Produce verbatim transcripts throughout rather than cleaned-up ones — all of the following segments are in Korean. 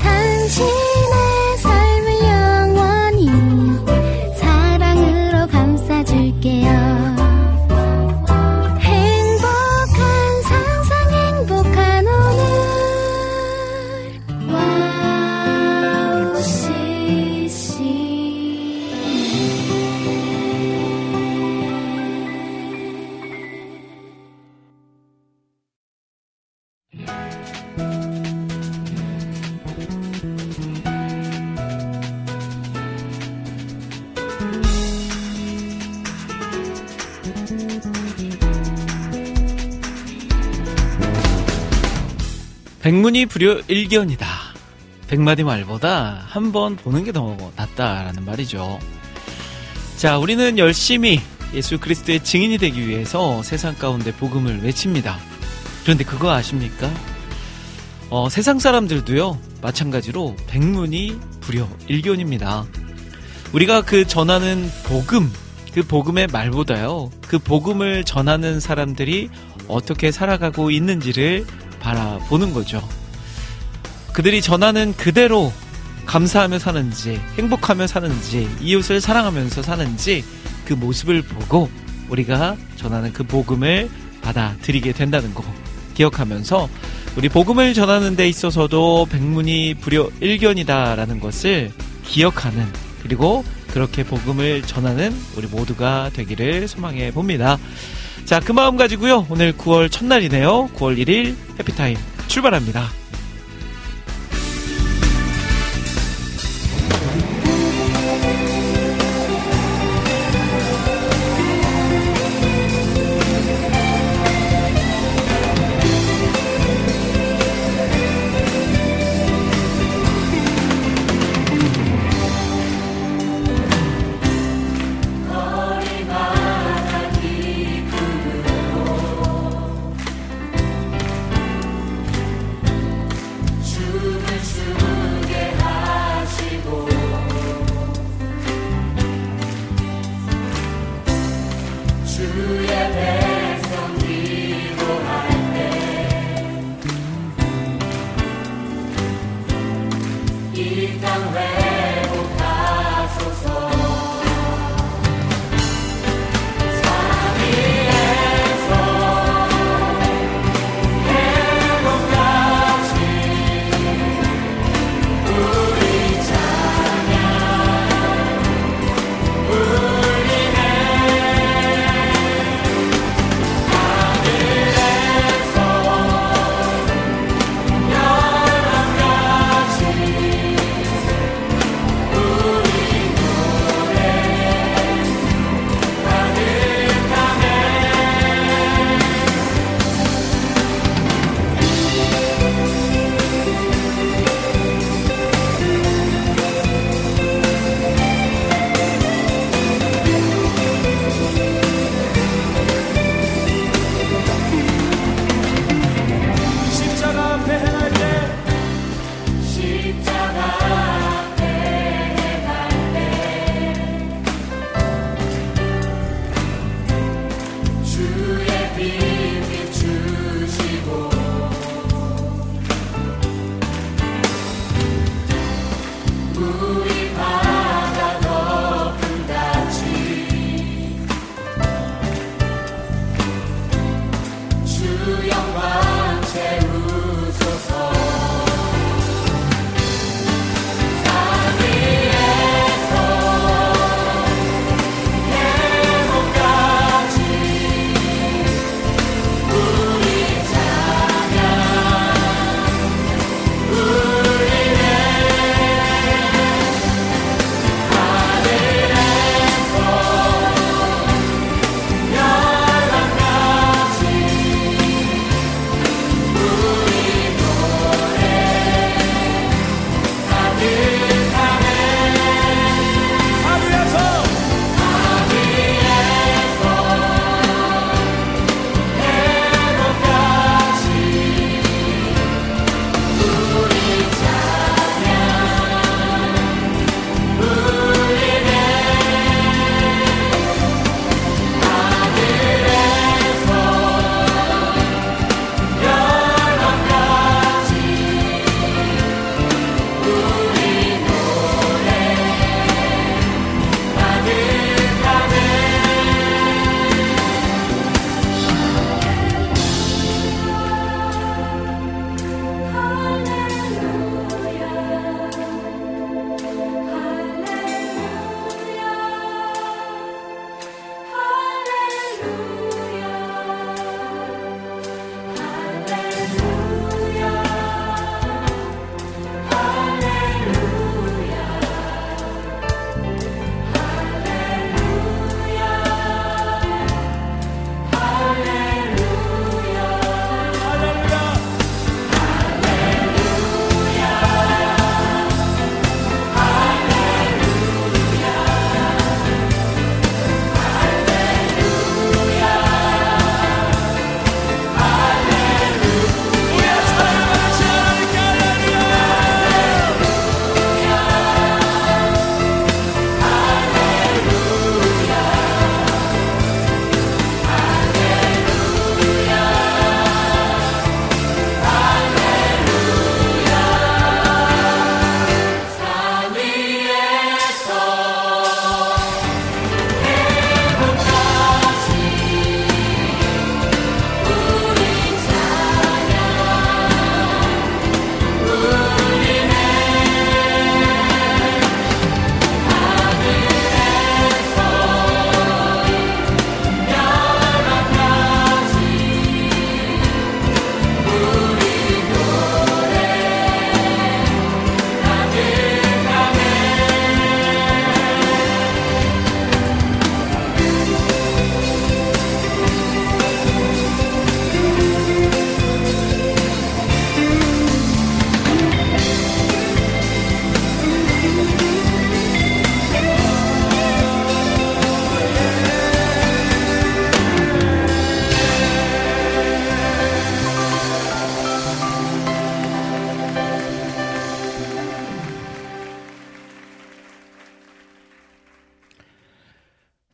당신의 삶을 영원히 사랑으로 감싸줄게요. 백문이 불여 일견이다. 백마디 말보다 한 번 보는 게 더 낫다라는 말이죠. 자, 우리는 열심히 예수 그리스도의 증인이 되기 위해서 세상 가운데 복음을 외칩니다. 그런데 그거 아십니까? 어, 세상 사람들도요, 마찬가지로 백문이 불여 일견입니다. 우리가 그 전하는 복음, 그 복음의 말보다요, 그 복음을 전하는 사람들이 어떻게 살아가고 있는지를 바라보는 거죠. 그들이 전하는 그대로 감사하며 사는지, 행복하며 사는지, 이웃을 사랑하면서 사는지, 그 모습을 보고 우리가 전하는 그 복음을 받아들이게 된다는 거 기억하면서 우리 복음을 전하는 데 있어서도 백문이 불여 일견이다라는 것을 기억하는, 그리고 그렇게 복음을 전하는 우리 모두가 되기를 소망해 봅니다. 자, 그 마음 가지고요, 오늘 구월 첫날이네요. 구월 일일 해피타임 출발합니다.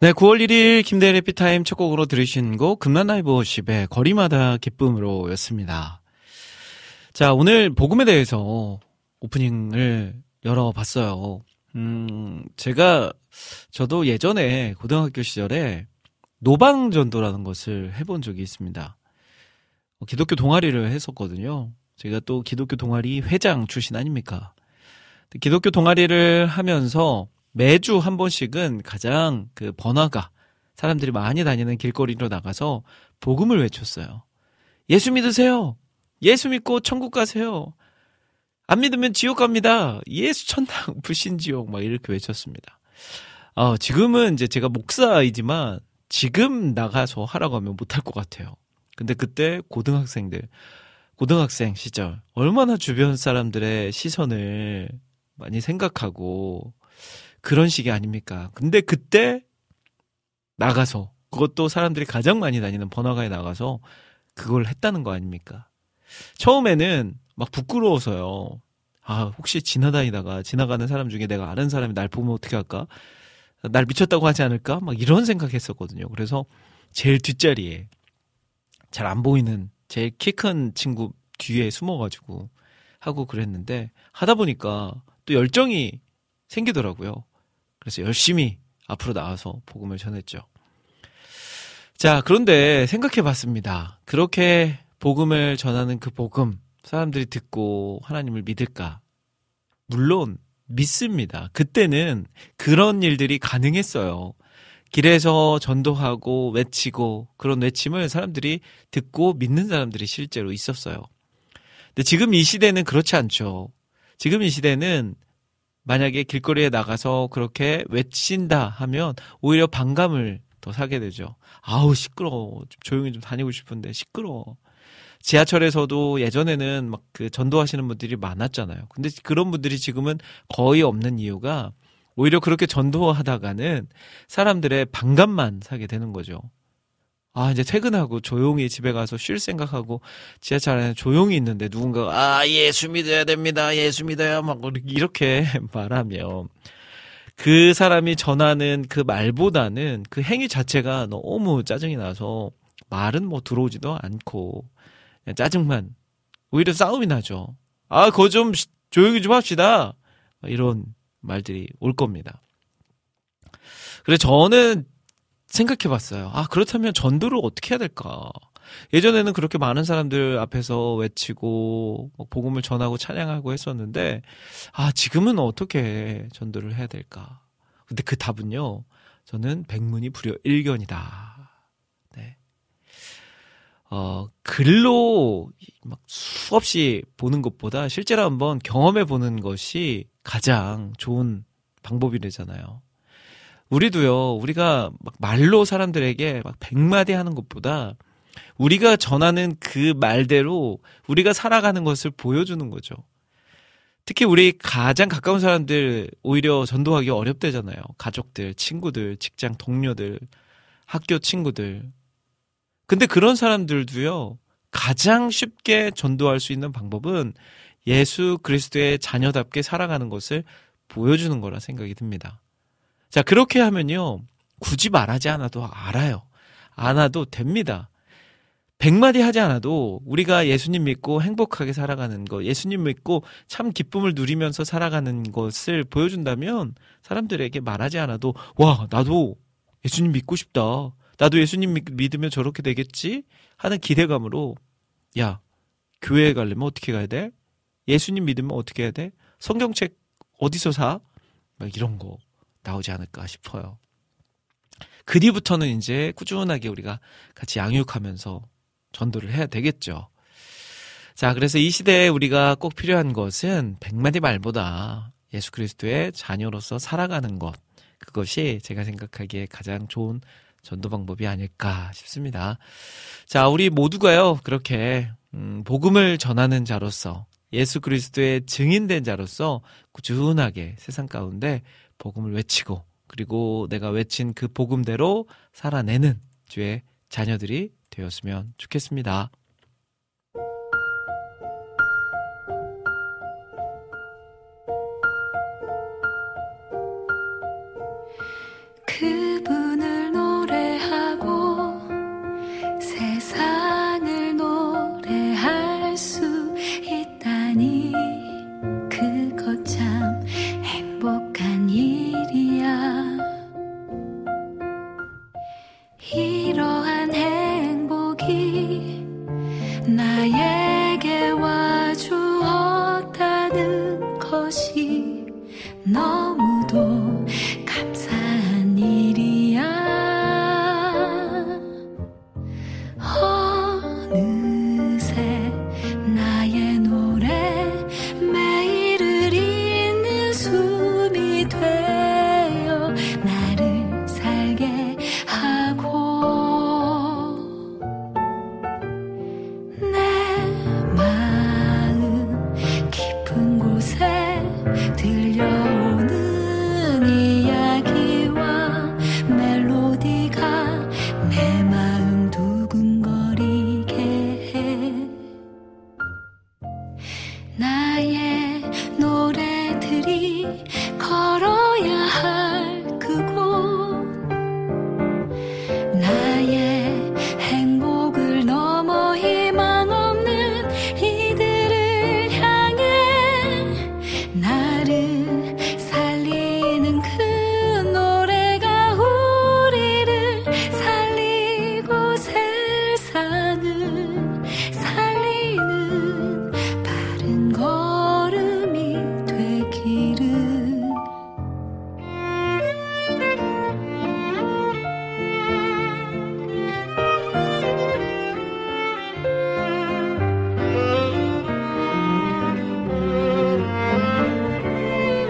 네, 구월 일일 김대일 해피타임 첫 곡으로 들으신 곡 금난라이브워십의 거리마다 기쁨으로 였습니다. 자, 오늘 복음에 대해서 오프닝을 열어봤어요. 음, 제가, 저도 예전에 고등학교 시절에 노방전도라는 것을 해본 적이 있습니다. 기독교 동아리를 했었거든요. 제가 또 기독교 동아리 회장 출신 아닙니까? 기독교 동아리를 하면서 매주 한 번씩은 가장 그 번화가, 사람들이 많이 다니는 길거리로 나가서 복음을 외쳤어요. 예수 믿으세요. 예수 믿고 천국 가세요. 안 믿으면 지옥 갑니다. 예수 천당, 불신지옥, 막 이렇게 외쳤습니다. 어, 지금은 이제 제가 목사이지만 지금 나가서 하라고 하면 못할 것 같아요. 근데 그때 고등학생들, 고등학생 시절, 얼마나 주변 사람들의 시선을 많이 생각하고 그런 식이 아닙니까? 근데 그때 나가서, 그것도 사람들이 가장 많이 다니는 번화가에 나가서 그걸 했다는 거 아닙니까? 처음에는 막 부끄러워서요. 아, 혹시 지나다니다가 지나가는 사람 중에 내가 아는 사람이 날 보면 어떻게 할까? 날 미쳤다고 하지 않을까? 막 이런 생각했었거든요. 그래서 제일 뒷자리에 잘 안 보이는 제일 키 큰 친구 뒤에 숨어가지고 하고 그랬는데, 하다 보니까 또 열정이 생기더라고요. 그래서 열심히 앞으로 나와서 복음을 전했죠. 자, 그런데 생각해봤습니다. 그렇게 복음을 전하는 그 복음, 사람들이 듣고 하나님을 믿을까? 물론 믿습니다. 그때는 그런 일들이 가능했어요. 길에서 전도하고 외치고, 그런 외침을 사람들이 듣고 믿는 사람들이 실제로 있었어요. 근데 지금 이 시대는 그렇지 않죠. 지금 이 시대는 만약에 길거리에 나가서 그렇게 외친다 하면 오히려 반감을 더 사게 되죠. 아우, 시끄러워. 좀 조용히 좀 다니고 싶은데 시끄러워. 지하철에서도 예전에는 막 그 전도하시는 분들이 많았잖아요. 근데 그런 분들이 지금은 거의 없는 이유가 오히려 그렇게 전도하다가는 사람들의 반감만 사게 되는 거죠. 아, 이제 퇴근하고 조용히 집에 가서 쉴 생각하고 지하철 안에 조용히 있는데 누군가가 아, 예수 믿어야 됩니다. 예수 믿어야 막 이렇게 말하면 그 사람이 전하는 그 말보다는 그 행위 자체가 너무 짜증이 나서 말은 뭐 들어오지도 않고 짜증만, 오히려 싸움이 나죠. 아, 그거 좀 조용히 좀 합시다. 이런 말들이 올 겁니다. 그래서 저는 생각해봤어요. 아, 그렇다면 전도를 어떻게 해야 될까? 예전에는 그렇게 많은 사람들 앞에서 외치고 복음을 전하고 찬양하고 했었는데, 아, 지금은 어떻게 전도를 해야 될까? 근데 그 답은요, 저는 백문이 불여일견이다. 어, 글로 막 수없이 보는 것보다 실제로 한번 경험해 보는 것이 가장 좋은 방법이 되잖아요. 우리도요, 우리가 막 말로 사람들에게 막 백마디 하는 것보다 우리가 전하는 그 말대로 우리가 살아가는 것을 보여주는 거죠. 특히 우리 가장 가까운 사람들 오히려 전도하기 어렵대잖아요. 가족들, 친구들, 직장 동료들, 학교 친구들. 근데 그런 사람들도요, 가장 쉽게 전도할 수 있는 방법은 예수 그리스도의 자녀답게 살아가는 것을 보여주는 거라 생각이 듭니다. 자, 그렇게 하면요, 굳이 말하지 않아도 알아요. 안 와도 됩니다. 백마디 하지 않아도 우리가 예수님 믿고 행복하게 살아가는 것, 예수님 믿고 참 기쁨을 누리면서 살아가는 것을 보여준다면 사람들에게 말하지 않아도 와, 나도 예수님 믿고 싶다. 나도 예수님 믿으면 저렇게 되겠지? 하는 기대감으로, 야, 교회에 가려면 어떻게 가야 돼? 예수님 믿으면 어떻게 해야 돼? 성경책 어디서 사? 막 이런 거 나오지 않을까 싶어요. 그 뒤부터는 이제 꾸준하게 우리가 같이 양육하면서 전도를 해야 되겠죠. 자, 그래서 이 시대에 우리가 꼭 필요한 것은 백마디 말보다 예수 그리스도의 자녀로서 살아가는 것. 그것이 제가 생각하기에 가장 좋은 전도 방법이 아닐까 싶습니다. 자, 우리 모두가요, 그렇게 음, 복음을 전하는 자로서, 예수 그리스도의 증인된 자로서 꾸준하게 세상 가운데 복음을 외치고, 그리고 내가 외친 그 복음대로 살아내는 주의 자녀들이 되었으면 좋겠습니다. 그분을 나에게 와주었다는 것이 너무도 감사한 일이야. 어느새 나의 노래 매일을 잇는 숨이 되어 나를 살게 하고 내 마음 깊은 곳에 들려오는 이야기와 멜로디가 내 마음 두근거리게 해. 나의 노래들이 걸어야 할 그곳, 나의 행복을 넘어 희망 없는 이들을 향해 나를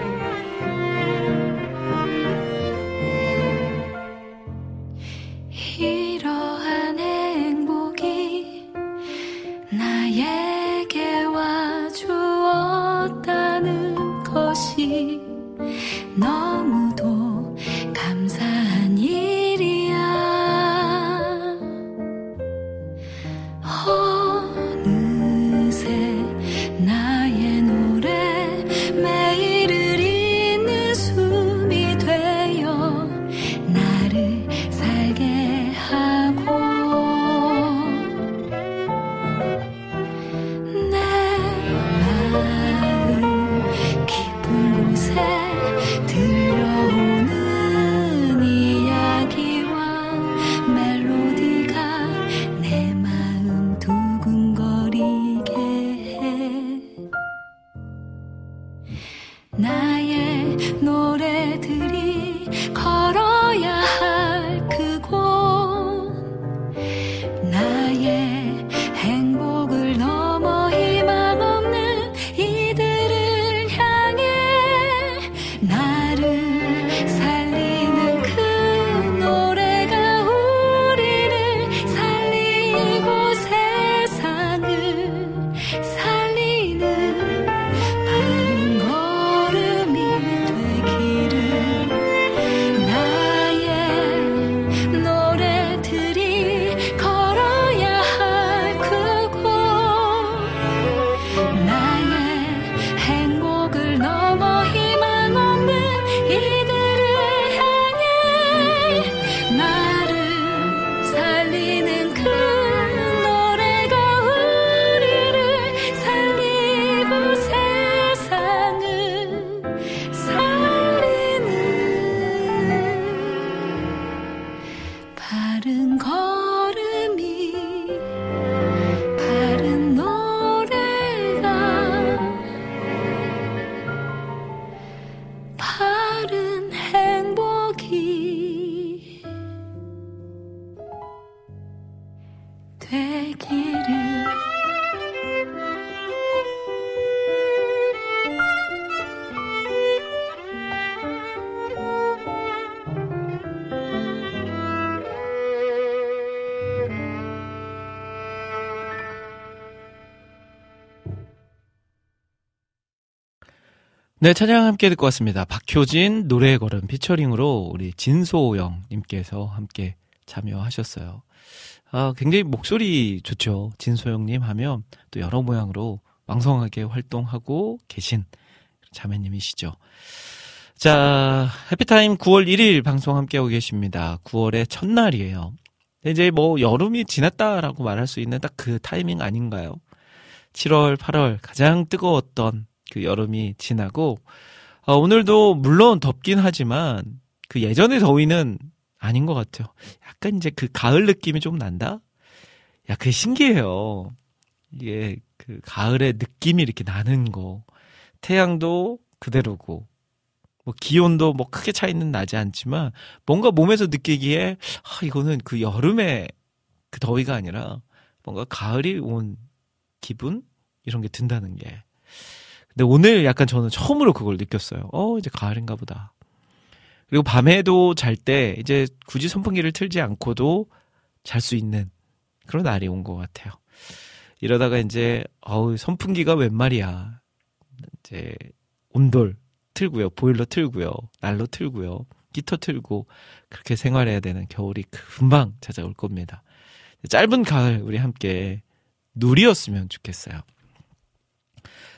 살리는 그 노래가 우리를 살리고 세상을 살리는 바른 걸음이 되기를. 이러한 행복이 나에게 와주었다는 것이 너무도 감사한 일이야. 어느새 나의 노래 매일을 잇는 숨이 되어 나를 살게 하고 내 마음 깊은 곳에 들려오는 이야기와 멜로디가 내 마음 두근거리게 해. 나의 노래들이 걸어야 할 그곳, 나의 행복을 넘어 희망 없는 이들을 향해 나를 살리는 그 노래가 우리를 살리고 세상을 살리는 바른 걸음이 되기를. 나의 노래들이 걸어야 할 그곳, 나의 행복을 넘어 희망 없는 이들을 향해 나를 살리는 그 노래가 우리를 살리고 세상을 살리는 바른 걸음이, 바른 노래가, 바른 행복이 되기를. 네, 찬양 함께 듣고 왔습니다. 박효진 노래의 걸음 피처링으로 우리 진소영님께서 함께 참여하셨어요. 아, 굉장히 목소리 좋죠. 진소영님 하면 또 여러 모양으로 왕성하게 활동하고 계신 자매님이시죠. 자, 해피타임 구월 일일 방송 함께하고 계십니다. 구월의 첫날이에요. 이제 뭐 여름이 지났다라고 말할 수 있는 딱 그 타이밍 아닌가요? 칠월, 팔월 가장 뜨거웠던 그 여름이 지나고, 아, 오늘도 물론 덥긴 하지만 그 예전의 더위는 아닌 것 같아요. 약간 이제 그 가을 느낌이 좀 난다? 야, 그게 신기해요. 이게 그 가을의 느낌이 이렇게 나는 거, 태양도 그대로고 뭐 기온도 뭐 크게 차이는 나지 않지만 뭔가 몸에서 느끼기에 아, 이거는 그 여름에 그 더위가 아니라 뭔가 가을이 온 기분 이런 게 든다는 게. 근데 오늘 약간 저는 처음으로 그걸 느꼈어요. 어 이제 가을인가 보다. 그리고 밤에도 잘 때 이제 굳이 선풍기를 틀지 않고도 잘 수 있는 그런 날이 온 것 같아요. 이러다가 이제 어우 선풍기가 웬 말이야. 이제 온돌 틀고요, 보일러 틀고요, 난로 틀고요, 히터 틀고 그렇게 생활해야 되는 겨울이 금방 찾아올 겁니다. 짧은 가을 우리 함께 누리었으면 좋겠어요.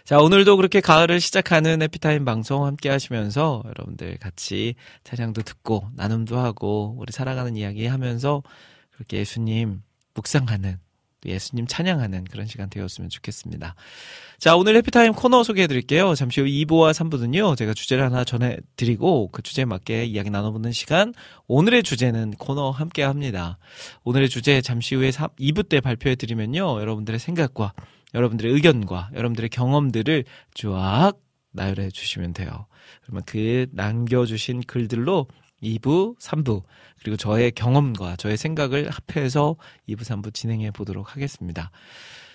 자, 오늘도 그렇게 가을을 시작하는 해피타임 방송 함께 하시면서 여러분들 같이 찬양도 듣고 나눔도 하고 우리 살아가는 이야기 하면서 그렇게 예수님 묵상하는, 예수님 찬양하는 그런 시간 되었으면 좋겠습니다. 자, 오늘 해피타임 코너 소개해드릴게요. 잠시 후 이 부와 삼 부는요 제가 주제를 하나 전해드리고 그 주제에 맞게 이야기 나눠보는 시간, 오늘의 주제는 코너 함께합니다. 오늘의 주제 잠시 후에 이 부 때 발표해드리면요 여러분들의 생각과 여러분들의 의견과 여러분들의 경험들을 쫙 나열해 주시면 돼요. 그러면 그 남겨주신 글들로 이 부, 삼 부 그리고 저의 경험과 저의 생각을 합해서 이 부, 삼 부 진행해 보도록 하겠습니다.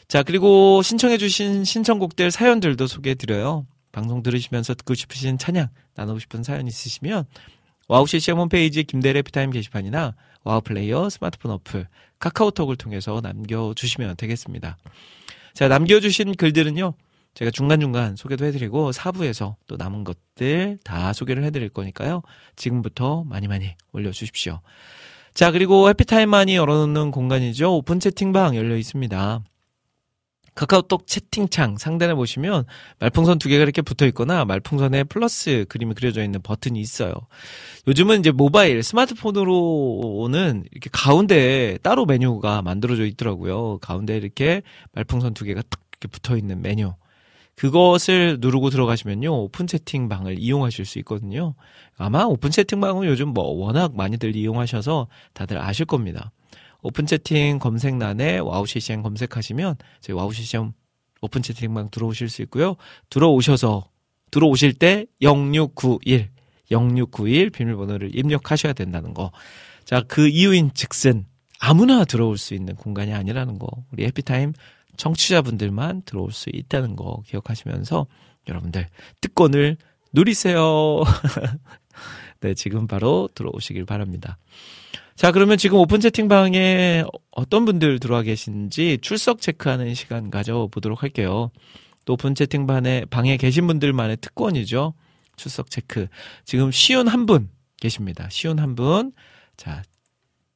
자, 그리고 신청해 주신 신청곡들, 사연들도 소개해드려요. 방송 들으시면서 듣고 싶으신 찬양, 나누고 싶은 사연 있으시면 와우씨씨엠 홈페이지 김대일 해피타임 게시판이나 와우플레이어 스마트폰 어플, 카카오톡을 통해서 남겨주시면 되겠습니다. 자, 남겨주신 글들은요 제가 중간중간 소개도 해드리고 사 부에서 또 남은 것들 다 소개를 해드릴 거니까요 지금부터 많이 많이 올려주십시오. 자, 그리고 해피타임만이 열어놓는 공간이죠. 오픈 채팅방 열려 있습니다. 카카오톡 채팅창 상단에 보시면 말풍선 두 개가 이렇게 붙어 있거나 말풍선에 플러스 그림이 그려져 있는 버튼이 있어요. 요즘은 이제 모바일 스마트폰으로는 이렇게 가운데에 따로 메뉴가 만들어져 있더라고요. 가운데에 이렇게 말풍선 두 개가 딱 이렇게 붙어 있는 메뉴. 그것을 누르고 들어가시면요 오픈 채팅방을 이용하실 수 있거든요. 아마 오픈 채팅방은 요즘 뭐 워낙 많이들 이용하셔서 다들 아실 겁니다. 오픈 채팅 검색란에 와우씨씨엠 검색하시면 저희 와우씨씨엠 오픈 채팅방 들어오실 수 있고요. 들어오셔서 들어오실 때 영육구일 비밀번호를 입력하셔야 된다는 거. 자, 그 이유인 즉슨 아무나 들어올 수 있는 공간이 아니라는 거. 우리 해피타임 청취자분들만 들어올 수 있다는 거 기억하시면서 여러분들 뜻권을 누리세요. 네, 지금 바로 들어오시길 바랍니다. 자, 그러면 지금 오픈 채팅방에 어떤 분들 들어와 계신지 출석 체크하는 시간 가져보도록 할게요. 또 오픈 채팅방에 방에 계신 분들만의 특권이죠. 출석 체크. 지금 쉬운 한 분 계십니다. 쉬운 한 분. 자,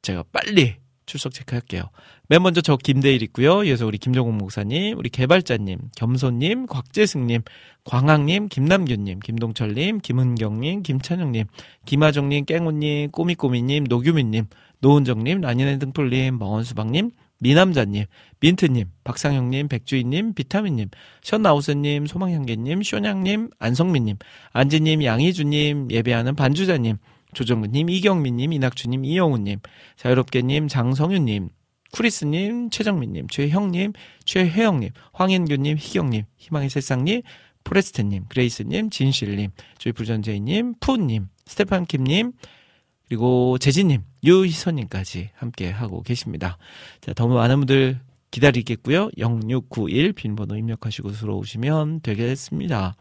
제가 빨리 출석 체크할게요. 맨 먼저 저 김대일 있고요. 이어서 우리 김정국 목사님, 우리 개발자님, 겸손님, 곽재승님, 광학님, 김남균님, 김동철님, 김은경님, 김찬영님, 김하정님, 깽우님, 꼬미꼬미님, 노규민님, 노은정님, 라니네등풀님, 멍언수박님, 미남자님, 민트님, 박상영님, 백주희님, 비타민님, 션나우스님, 소망향계님, 쇼냥님, 안성민님, 안지님, 양희주님, 예배하는 반주자님, 조정근님, 이경민님, 이낙주님, 이영훈님, 자유롭게님, 장성윤님, 쿠리스님, 최정민님, 최형님, 최혜영님, 황인규님, 희경님, 희망의 세상님, 포레스트님, 그레이스님, 진실님, 조이풀전재희님, 푸님, 스테판킴님, 그리고 재진님, 유희선님까지 함께하고 계십니다. 자, 더 많은 분들 기다리겠고요. 영육구일 빈번호 입력하시고 들어오시면 되겠습니다.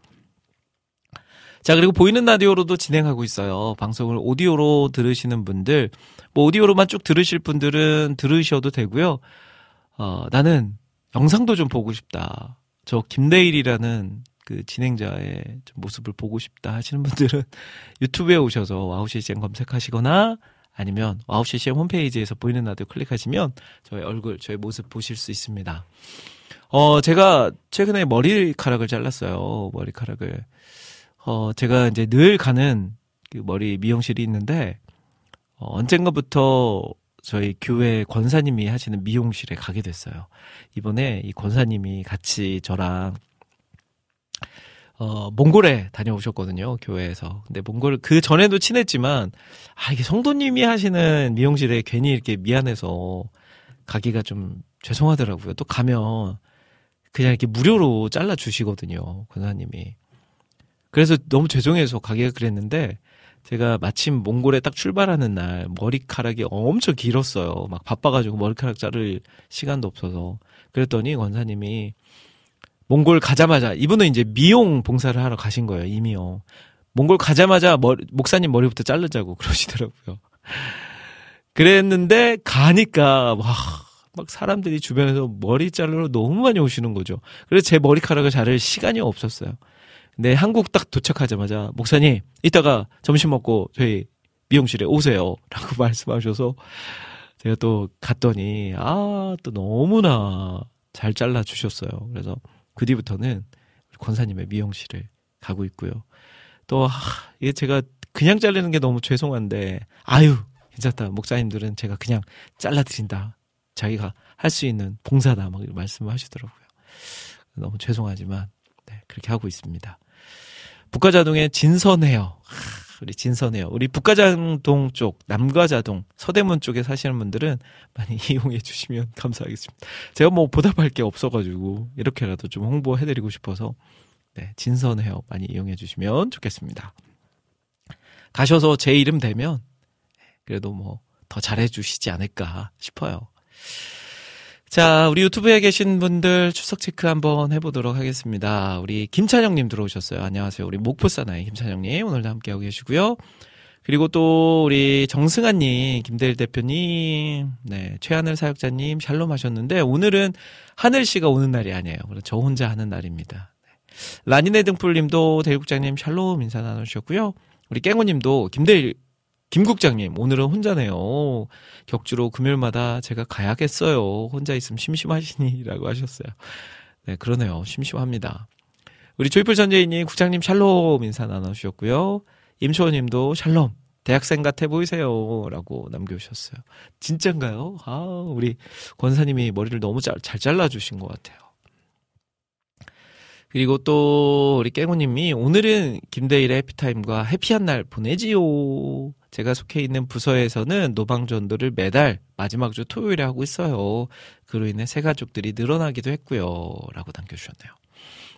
자, 그리고 보이는 라디오로도 진행하고 있어요. 방송을 오디오로 들으시는 분들, 뭐 오디오로만 쭉 들으실 분들은 들으셔도 되고요. 어, 나는 영상도 좀 보고 싶다. 저 김대일이라는 그 진행자의 좀 모습을 보고 싶다 하시는 분들은 유튜브에 오셔서 와우씨씨엠 검색하시거나 아니면 와우씨씨엠 홈페이지에서 보이는 라디오 클릭하시면 저의 얼굴, 저의 모습 보실 수 있습니다. 어, 제가 최근에 머리카락을 잘랐어요. 머리카락을. 어, 제가 이제 늘 가는 그 머리 미용실이 있는데, 어, 언젠가부터 저희 교회 권사님이 하시는 미용실에 가게 됐어요. 이번에 이 권사님이 같이 저랑, 어, 몽골에 다녀오셨거든요. 교회에서. 근데 몽골, 그 전에도 친했지만, 아, 이게 성도님이 하시는 미용실에 괜히 이렇게 미안해서 가기가 좀 죄송하더라고요. 또 가면, 그냥 이렇게 무료로 잘라주시거든요, 권사님이. 그래서 너무 죄송해서 가기가 그랬는데, 제가 마침 몽골에 딱 출발하는 날 머리카락이 엄청 길었어요. 막 바빠가지고 머리카락 자를 시간도 없어서. 그랬더니 권사님이 몽골 가자마자, 이분은 이제 미용 봉사를 하러 가신 거예요, 이미용. 몽골 가자마자 머리, 목사님 머리부터 자르자고 그러시더라고요. 그랬는데 가니까 막, 막 사람들이 주변에서 머리 자르러 너무 많이 오시는 거죠. 그래서 제 머리카락을 자를 시간이 없었어요. 네, 한국 딱 도착하자마자, 목사님, 이따가 점심 먹고 저희 미용실에 오세요, 라고 말씀하셔서, 제가 또 갔더니, 아, 또 너무나 잘 잘라주셨어요. 그래서 그 뒤부터는 권사님의 미용실을 가고 있고요. 또, 아, 이게 제가 그냥 자르는 게 너무 죄송한데, 아유, 괜찮다. 목사님들은 제가 그냥 잘라드린다. 자기가 할 수 있는 봉사다. 막 말씀을 하시더라고요. 너무 죄송하지만, 네, 그렇게 하고 있습니다. 북가자동의 진선해요. 우리 진선해요. 우리 북가자동 쪽, 남가자동, 서대문 쪽에 사시는 분들은 많이 이용해 주시면 감사하겠습니다. 제가 뭐 보답할 게 없어가지고 이렇게라도 좀 홍보해드리고 싶어서, 네, 진선해요. 많이 이용해 주시면 좋겠습니다. 가셔서 제 이름 되면 그래도 뭐 더 잘해 주시지 않을까 싶어요. 자, 우리 유튜브에 계신 분들 출석 체크 한번 해보도록 하겠습니다. 우리 김찬영님 들어오셨어요. 안녕하세요. 우리 목포사나이 김찬영님 오늘도 함께하고 계시고요. 그리고 또 우리 정승아님, 김대일 대표님, 네, 최하늘 사역자님 샬롬 하셨는데, 오늘은 하늘씨가 오는 날이 아니에요. 저 혼자 하는 날입니다. 라니네 등불님도 대국장님 샬롬 인사 나누셨고요. 우리 깽호님도 김대일 김국장님 오늘은 혼자네요. 격주로 금요일마다 제가 가야겠어요. 혼자 있으면 심심하시니? 라고 하셨어요. 네, 그러네요. 심심합니다. 우리 조이풀 전재인님 국장님 샬롬 인사 나눠주셨고요. 임초원님도 샬롬 대학생 같아 보이세요, 라고 남겨주셨어요. 진짠가요? 아, 우리 권사님이 머리를 너무 잘, 잘 잘라주신 것 같아요. 그리고 또 우리 깨고님이 오늘은 김대일의 해피타임과 해피한 날 보내지요. 제가 속해 있는 부서에서는 노방전도를 매달 마지막 주 토요일에 하고 있어요. 그로 인해 새 가족들이 늘어나기도 했고요, 라고 남겨주셨네요.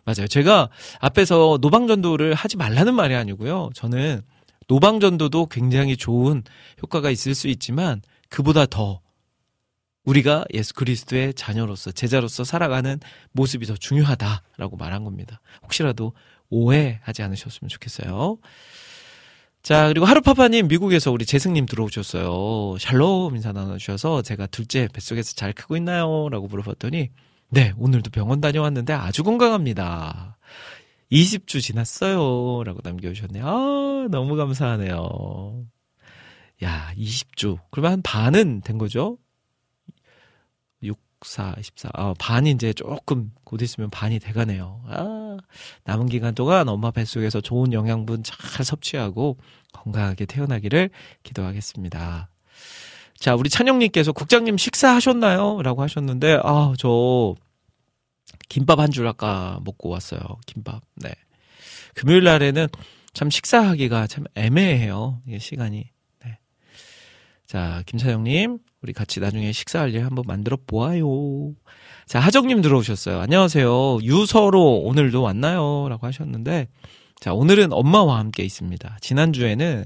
맞아요. 제가 앞에서 노방전도를 하지 말라는 말이 아니고요. 저는 노방전도도 굉장히 좋은 효과가 있을 수 있지만 그보다 더 우리가 예수 그리스도의 자녀로서, 제자로서 살아가는 모습이 더 중요하다라고 말한 겁니다. 혹시라도 오해하지 않으셨으면 좋겠어요. 자, 그리고 하루파파님 미국에서 우리 재승님 들어오셨어요. 샬롬 인사 나눠주셔서 제가 둘째 뱃속에서 잘 크고 있나요? 라고 물어봤더니, 네, 오늘도 병원 다녀왔는데 아주 건강합니다. 이십 주 지났어요, 라고 남겨주셨네요. 아, 너무 감사하네요. 야, 이십 주. 그러면 한 반은 된 거죠? 육사, 이십사. 아, 반이 이제 조금 곧 있으면 반이 돼가네요. 아, 남은 기간 동안 엄마 뱃속에서 좋은 영양분 잘 섭취하고 건강하게 태어나기를 기도하겠습니다. 자, 우리 찬영님께서 국장님 식사하셨나요? 라고 하셨는데, 아, 저 김밥 한 줄 아까 먹고 왔어요. 김밥. 네. 금요일 날에는 참 식사하기가 참 애매해요, 이게 시간이. 네. 자, 김찬영님, 우리 같이 나중에 식사할 일 한번 만들어 보아요. 자, 하정님 들어오셨어요. 안녕하세요. 유서로 오늘도 왔나요? 라고 하셨는데, 자, 오늘은 엄마와 함께 있습니다. 지난주에는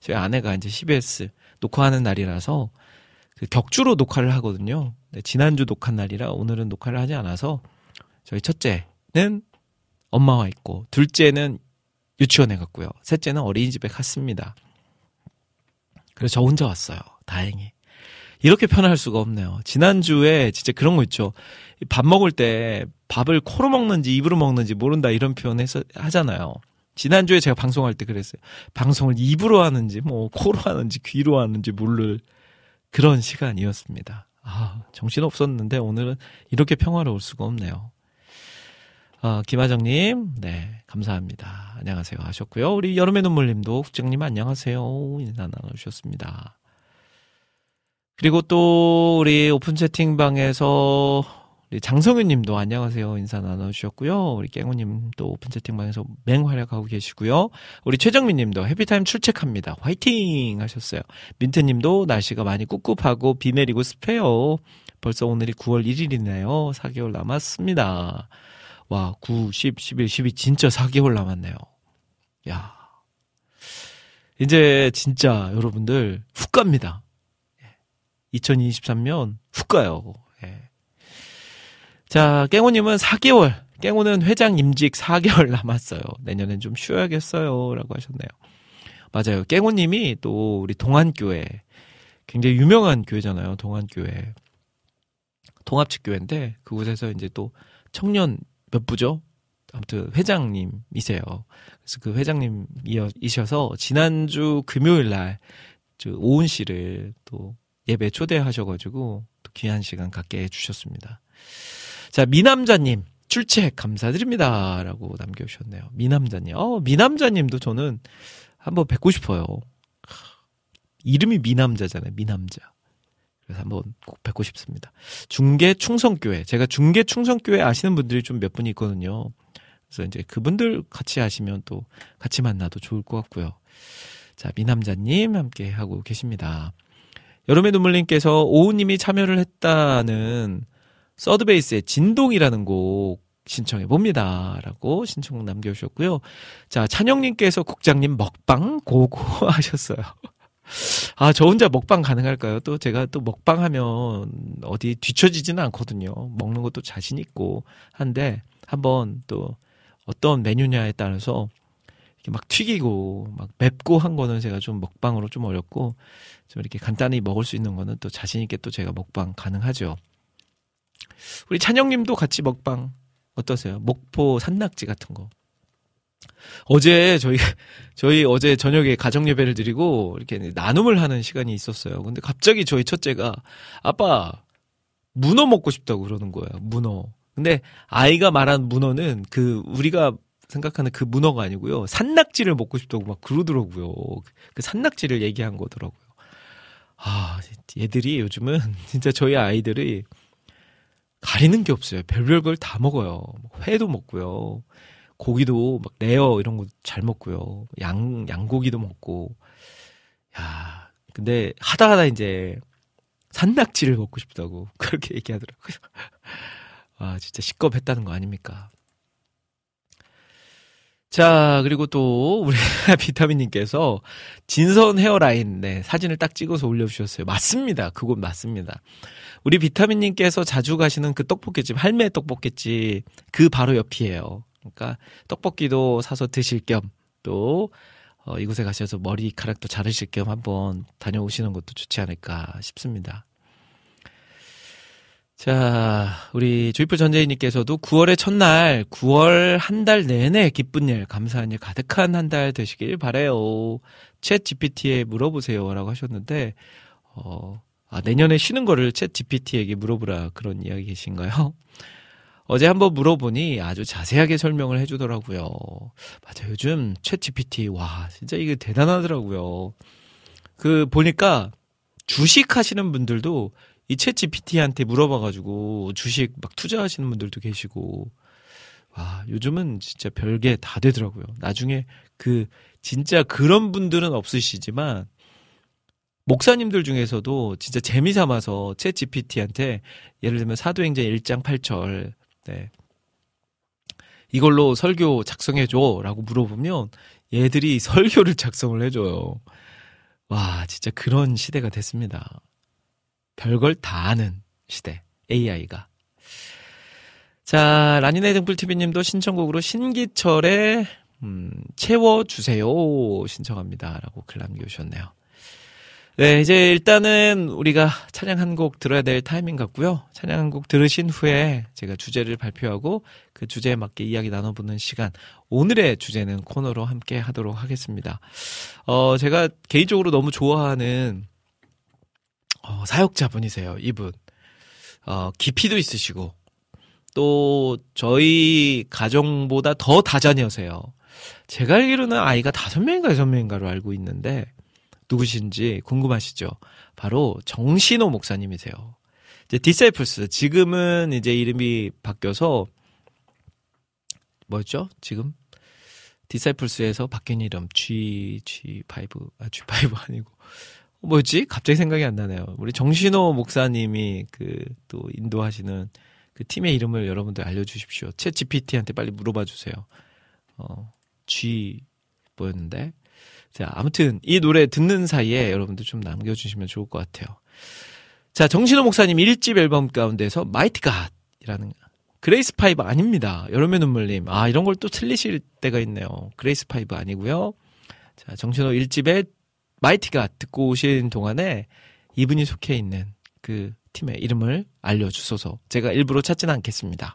저희 아내가 이제 씨비에스 녹화하는 날이라서 그 격주로 녹화를 하거든요. 근데 지난주 녹화한 날이라 오늘은 녹화를 하지 않아서 저희 첫째는 엄마와 있고, 둘째는 유치원에 갔고요. 셋째는 어린이집에 갔습니다. 그래서 저 혼자 왔어요. 다행히. 이렇게 편할 수가 없네요. 지난주에 진짜 그런 거 있죠. 밥 먹을 때 밥을 코로 먹는지 입으로 먹는지 모른다, 이런 표현 해서 하잖아요. 지난주에 제가 방송할 때 그랬어요. 방송을 입으로 하는지 뭐 코로 하는지 귀로 하는지 모를 그런 시간이었습니다. 아, 정신없었는데 오늘은 이렇게 평화로울 수가 없네요. 아, 김하정님, 네, 감사합니다. 안녕하세요 하셨고요. 우리 여름의 눈물님도 국장님 안녕하세요 인사 나눠주셨습니다. 그리고 또 우리 오픈 채팅방에서 우리 장성윤 님도 안녕하세요 인사 나눠주셨고요. 우리 깽호 님도 오픈 채팅방에서 맹활약하고 계시고요. 우리 최정민 님도 해피타임 출첵합니다. 화이팅 하셨어요. 민트 님도 날씨가 많이 꿉꿉하고 비 내리고 습해요. 벌써 오늘이 구월 일일이네요. 사 개월 남았습니다. 와, 구, 십, 십일, 십이 진짜 사 개월 남았네요. 야, 이제 진짜 여러분들 훅 갑니다. 이천이십삼 년 훅 가요. 예. 자, 깽호님은 사 개월, 깽호는 회장 임직 사 개월 남았어요. 내년엔 좀 쉬어야겠어요. 라고 하셨네요. 맞아요. 깽호님이 또 우리 동안교회, 굉장히 유명한 교회잖아요. 동안교회. 통합집교회인데, 그곳에서 이제 또 청년 몇 부죠? 아무튼 회장님이세요. 그래서 그 회장님이셔서 지난주 금요일 날 오은 씨를 또 예배 초대하셔가지고 또 귀한 시간 갖게 해주셨습니다. 자, 미남자님 출첵 감사드립니다 라고 남겨주셨네요. 미남자님, 어, 미남자님도 저는 한번 뵙고 싶어요. 이름이 미남자잖아요. 미남자. 그래서 한번 꼭 뵙고 싶습니다. 중계 충성교회, 제가 중계 충성교회 아시는 분들이 좀 몇 분이 있거든요. 그래서 이제 그분들 같이 하시면 또 같이 만나도 좋을 것 같고요. 자, 미남자님 함께 하고 계십니다. 여름의 눈물님께서 오우님이 참여를 했다는 서드베이스의 진동이라는 곡 신청해 봅니다 라고 신청 남겨주셨고요. 자, 찬영님께서 국장님 먹방 고고 하셨어요. 아, 저 혼자 먹방 가능할까요? 또 제가 또 먹방하면 어디 뒤처지지는 않거든요. 먹는 것도 자신 있고 한데, 한번 또 어떤 메뉴냐에 따라서 이렇게 막 튀기고 막 맵고 한 거는 제가 좀 먹방으로 좀 어렵고, 좀 이렇게 간단히 먹을 수 있는 거는 또 자신 있게 또 제가 먹방 가능하죠. 우리 찬영님도 같이 먹방 어떠세요? 목포 산낙지 같은 거. 어제 저희 저희 어제 저녁에 가정 예배를 드리고 이렇게 나눔을 하는 시간이 있었어요. 근데 갑자기 저희 첫째가 아빠 문어 먹고 싶다고 그러는 거예요. 문어. 근데 아이가 말한 문어는 그 우리가 생각하는 그 문어가 아니고요, 산낙지를 먹고 싶다고 막 그러더라고요. 그 산낙지를 얘기한 거더라고요. 아, 얘들이 요즘은 진짜 저희 아이들이 가리는 게 없어요. 별별 걸 다 먹어요. 회도 먹고요. 고기도 막 내어 이런 거 잘 먹고요. 양, 양고기도 먹고. 야, 근데 하다 하다 이제 산낙지를 먹고 싶다고 그렇게 얘기하더라고요. 아, 진짜 식겁했다는 거 아닙니까? 자, 그리고 또 우리 비타민님께서 진선 헤어라인, 네, 사진을 딱 찍어서 올려주셨어요. 맞습니다. 그곳 맞습니다. 우리 비타민님께서 자주 가시는 그 떡볶이집, 할매 떡볶이집, 그 바로 옆이에요. 그러니까 떡볶이도 사서 드실 겸 또 어, 이곳에 가셔서 머리카락도 자르실 겸 한번 다녀오시는 것도 좋지 않을까 싶습니다. 자, 우리 조이풀 전재희님께서도 구월의 첫날, 구월 한 달 내내 기쁜 일, 감사한 일 가득한 한 달 되시길 바라요. 챗 지피티에 물어보세요 라고 하셨는데, 어, 아, 내년에 쉬는 거를 챗 지피티에게 물어보라 그런 이야기이신가요? 어제 한번 물어보니 아주 자세하게 설명을 해주더라고요. 맞아요. 요즘 챗 지피티, 와, 진짜 이게 대단하더라고요. 그, 보니까 주식 하시는 분들도 이 챗지피티한테 물어봐가지고 주식 막 투자하시는 분들도 계시고, 와, 요즘은 진짜 별게 다 되더라고요. 나중에 그 진짜 그런 분들은 없으시지만 목사님들 중에서도 진짜 재미 삼아서 챗지피티한테 예를 들면 사도행전 일 장 팔 절, 네, 이걸로 설교 작성해줘 라고 물어보면 얘들이 설교를 작성을 해줘요. 와, 진짜 그런 시대가 됐습니다. 별걸 다 아는 시대, 에이아이가. 자, 라니네 등불티비님도 신청곡으로 신기철의 음, 채워주세요 신청합니다 라고 글 남겨주셨네요. 네, 이제 일단은 우리가 찬양 한 곡 들어야 될 타이밍 같고요. 찬양 한 곡 들으신 후에 제가 주제를 발표하고 그 주제에 맞게 이야기 나눠보는 시간, 오늘의 주제는 코너로 함께 하도록 하겠습니다. 어, 제가 개인적으로 너무 좋아하는 어, 사역자분이세요, 이분. 어, 깊이도 있으시고, 또, 저희 가정보다 더 다자녀세요. 제가 알기로는 아이가 다섯 명인가 여섯 명인가로 알고 있는데, 누구신지 궁금하시죠? 바로 정신호 목사님이세요. 이제 디사이플스, 지금은 이제 이름이 바뀌어서, 뭐였죠? 지금? 디사이플스에서 바뀐 이름, G, G5, 아, G5 아니고, 뭐였지? 갑자기 생각이 안 나네요. 우리 정신호 목사님이 그 또 인도하시는 그 팀의 이름을 여러분들 알려주십시오. 챗 지피티한테 빨리 물어봐 주세요. 어, G 뭐였는데? 자, 아무튼 이 노래 듣는 사이에 여러분들 좀 남겨주시면 좋을 것 같아요. 자, 정신호 목사님 일 집 앨범 가운데서 마이티 갓이라는 그레이스 파이브 아닙니다. 여름의 눈물님. 아, 이런 걸 또 틀리실 때가 있네요. 그레이스 파이브 아니고요. 자, 정신호 일 집의 마이티 갓 듣고 오신 동안에 이분이 속해 있는 그 팀의 이름을 알려주소서. 제가 일부러 찾지는 않겠습니다.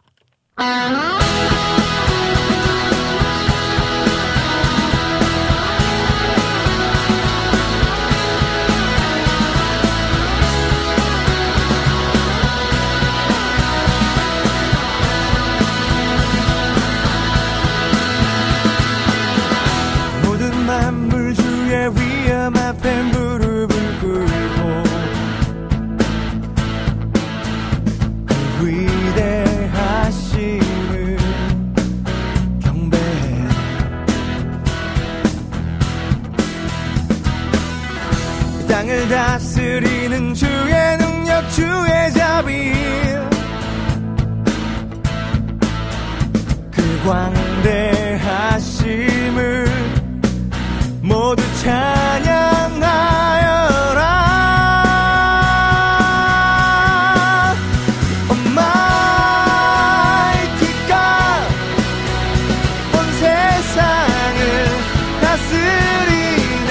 앞에 무릎을 꿇고 그 위대하심을 경배해. 땅을 다스리는 주의 능력, 주의 자비, 그 광대하심을 모두 찬양하여라. Almighty God, 온 세상을 다스리는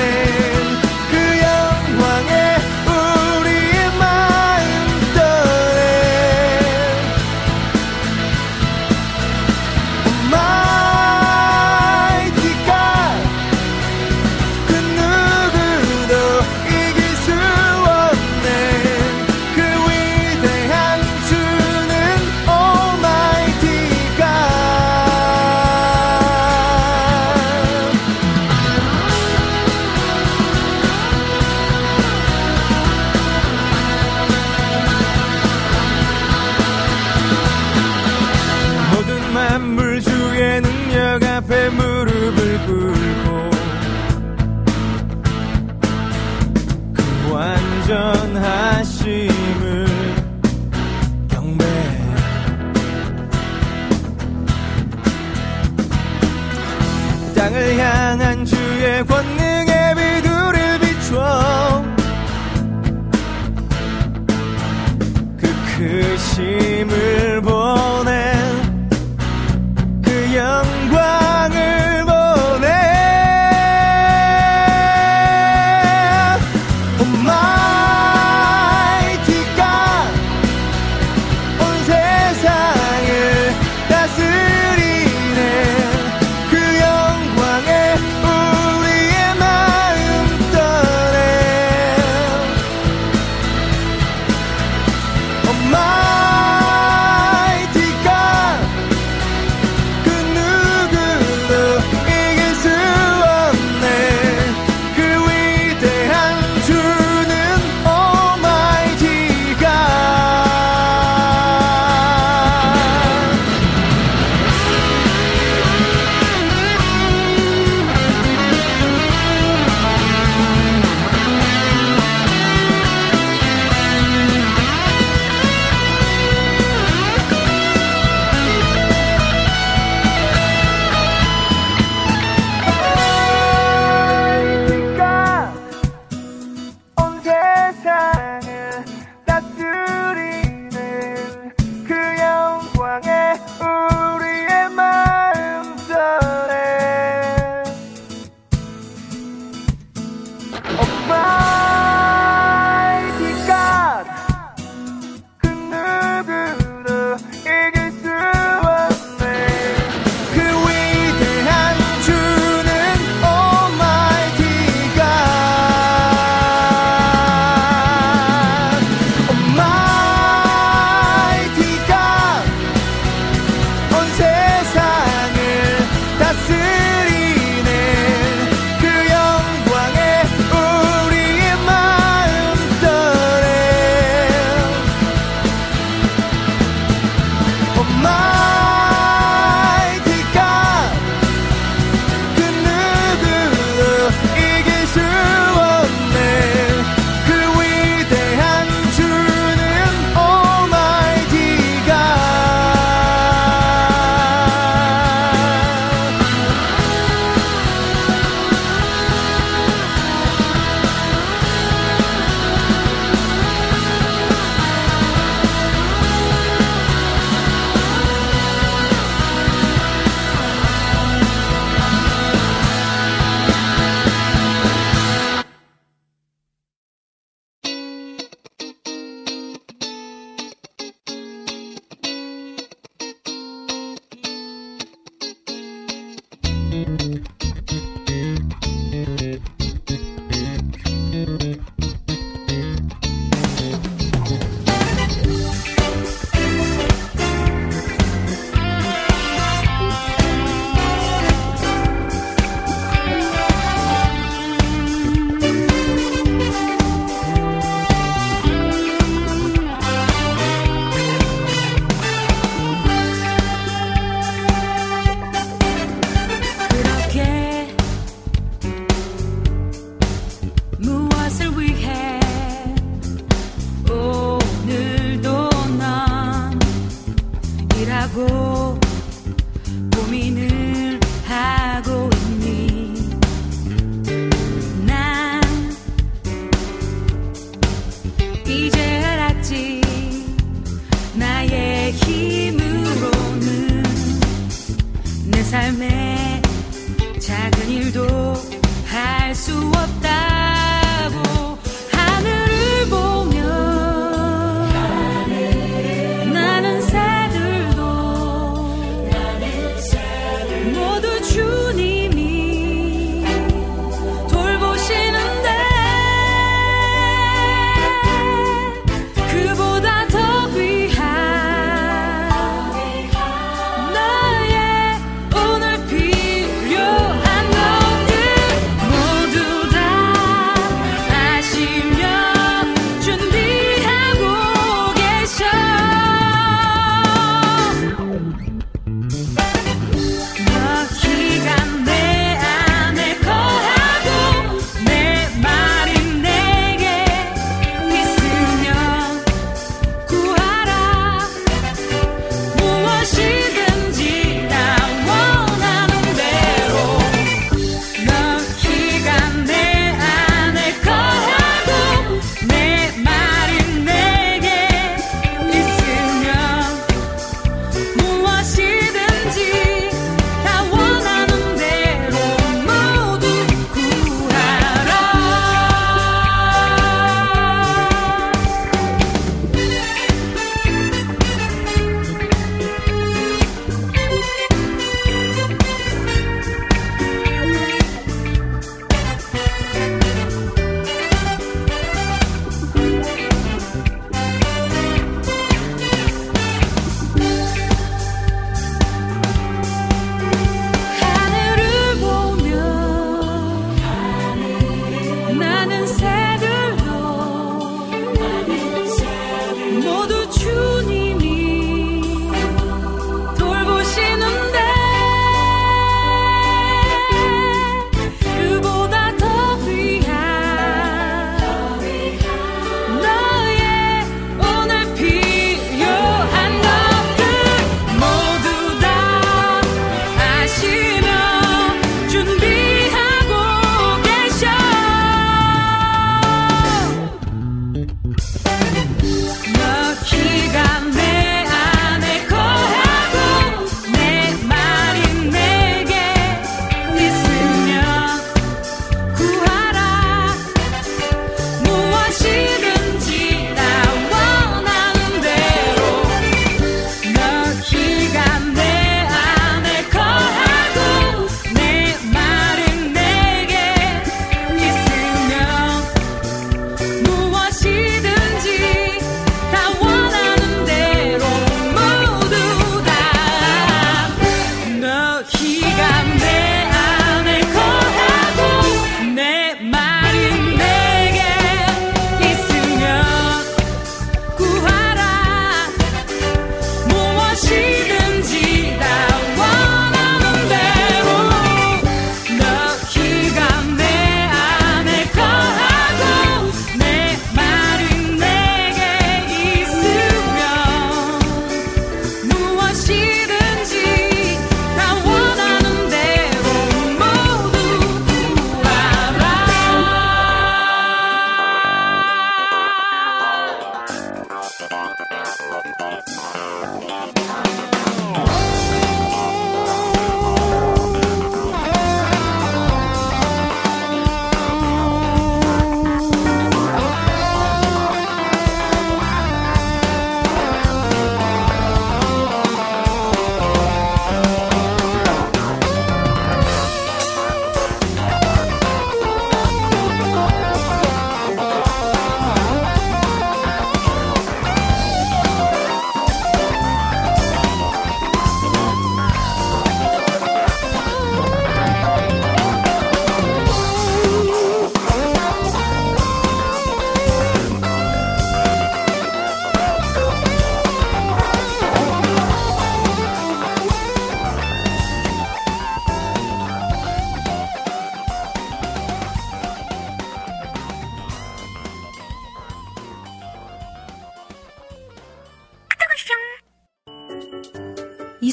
그 영광에 우리의 마음 떠내. 권능의 비두를 비춰 그 크심을 보내, 그 영광을 보내. Almighty God, 온 세상을 다스리네. 그 영광의 my 고민을 하고 있니? 난 이제 알았지. 나의 힘으로는 내 삶의 작은 일도 할 수 없다고. 하늘을 보면 모두 다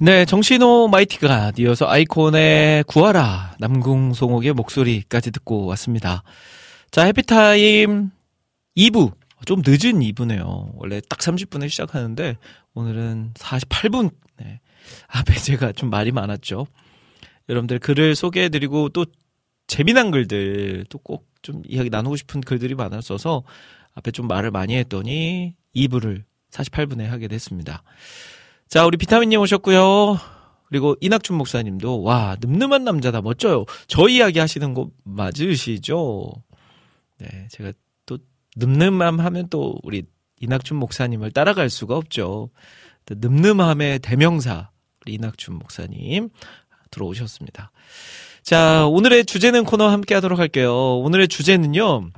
네, 정신호 마이티가 이어서 아이콘의 구하라, 남궁송옥의 목소리까지 듣고 왔습니다. 자, 해피타임 이 부. 좀 늦은 이 부네요. 원래 딱 삼십 분에 시작하는데 오늘은 사십팔 분. 네. 앞에 제가 좀 말이 많았죠. 여러분들 글을 소개해드리고 또 재미난 글들, 또 꼭 좀 이야기 나누고 싶은 글들이 많았어서 앞에 좀 말을 많이 했더니 이 부를 사십팔 분에 하게 됐습니다. 자, 우리 비타민님 오셨고요. 그리고 이낙준 목사님도 와 늠름한 남자다 멋져요. 저 이야기 하시는 거 맞으시죠? 네, 제가 또 늠름함 하면 또 우리 이낙준 목사님을 따라갈 수가 없죠. 늠름함의 대명사 우리 이낙준 목사님 들어오셨습니다. 자, 오늘의 주제는 코너 함께 하도록 할게요. 오늘의 주제는요.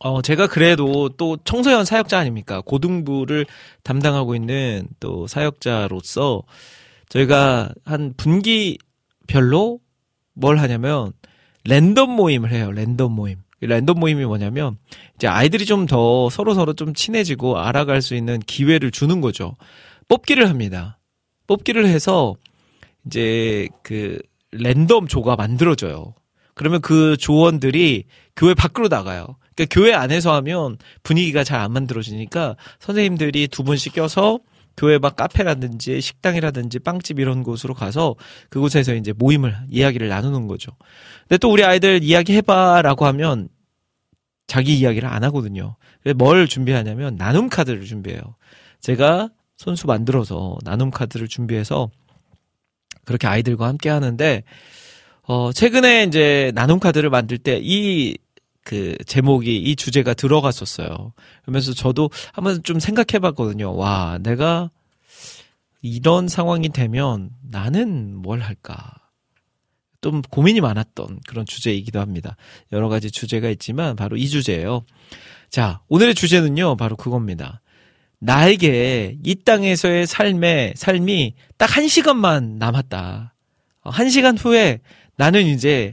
어, 제가 그래도 또 청소년 사역자 아닙니까? 고등부를 담당하고 있는 또 사역자로서 저희가 한 분기별로 뭘 하냐면 랜덤 모임을 해요. 랜덤 모임. 랜덤 모임이 뭐냐면 이제 아이들이 좀 더 서로서로 좀 친해지고 알아갈 수 있는 기회를 주는 거죠. 뽑기를 합니다. 뽑기를 해서 이제 그 랜덤 조가 만들어져요. 그러면 그 조원들이 교회 밖으로 나가요. 그러니까 교회 안에서 하면 분위기가 잘 안 만들어지니까 선생님들이 두 분씩 껴서 교회 막 카페라든지 식당이라든지 빵집 이런 곳으로 가서 그곳에서 이제 모임을 이야기를 나누는 거죠. 근데 또 우리 아이들 이야기해봐라고 하면 자기 이야기를 안 하거든요. 그래서 뭘 준비하냐면 나눔 카드를 준비해요. 제가 손수 만들어서 나눔 카드를 준비해서 그렇게 아이들과 함께 하는데 어 최근에 이제 나눔 카드를 만들 때 이 그 제목이 이 주제가 들어갔었어요. 그러면서 저도 한번 좀 생각해 봤거든요. 와, 내가 이런 상황이 되면 나는 뭘 할까? 좀 고민이 많았던 그런 주제이기도 합니다. 여러 가지 주제가 있지만 바로 이 주제예요. 자, 오늘의 주제는요. 바로 그겁니다. 나에게 이 땅에서의 삶의 삶이 딱 한 시간만 남았다. 한 시간 후에 나는 이제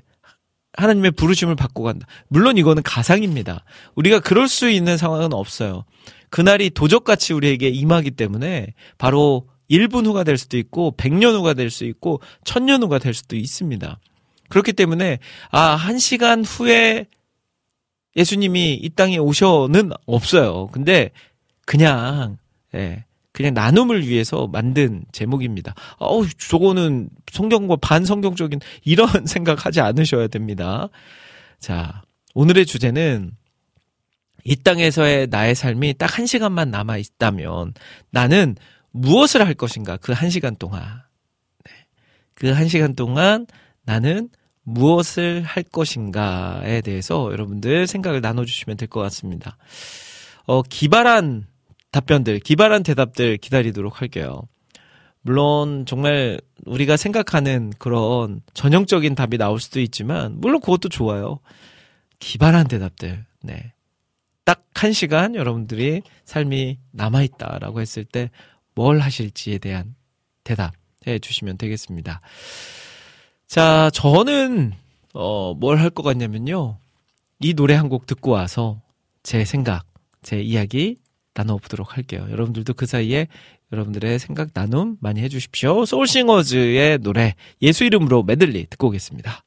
하나님의 부르심을 받고 간다. 물론 이거는 가상입니다. 우리가 그럴 수 있는 상황은 없어요. 그날이 도적같이 우리에게 임하기 때문에 바로 일 분 후가 될 수도 있고 백 년 후가 될 수 있고 천 년 후가 될 수도 있습니다. 그렇기 때문에 아, 한 시간 후에 예수님이 이 땅에 오셔는 없어요. 근데 그냥 예. 그냥 나눔을 위해서 만든 제목입니다. 어우, 저거는 성경과 반성경적인 이런 생각하지 않으셔야 됩니다. 자, 오늘의 주제는 이 땅에서의 나의 삶이 딱 한 시간만 남아 있다면 나는 무엇을 할 것인가? 그 한 시간 동안. 네. 그 한 시간 동안 나는 무엇을 할 것인가에 대해서 여러분들 생각을 나눠주시면 될 것 같습니다. 어, 기발한 답변들, 기발한 대답들 기다리도록 할게요. 물론 정말 우리가 생각하는 그런 전형적인 답이 나올 수도 있지만 물론 그것도 좋아요. 기발한 대답들. 네. 딱 한 시간 여러분들이 삶이 남아있다라고 했을 때 뭘 하실지에 대한 대답해 주시면 되겠습니다. 자, 저는 어, 뭘 할 것 같냐면요. 이 노래 한 곡 듣고 와서 제 생각, 제 이야기 나눠보도록 할게요. 여러분들도 그 사이에 여러분들의 생각 나눔 많이 해주십시오. 소울싱어즈의 노래 예수 이름으로 메들리 듣고 오겠습니다.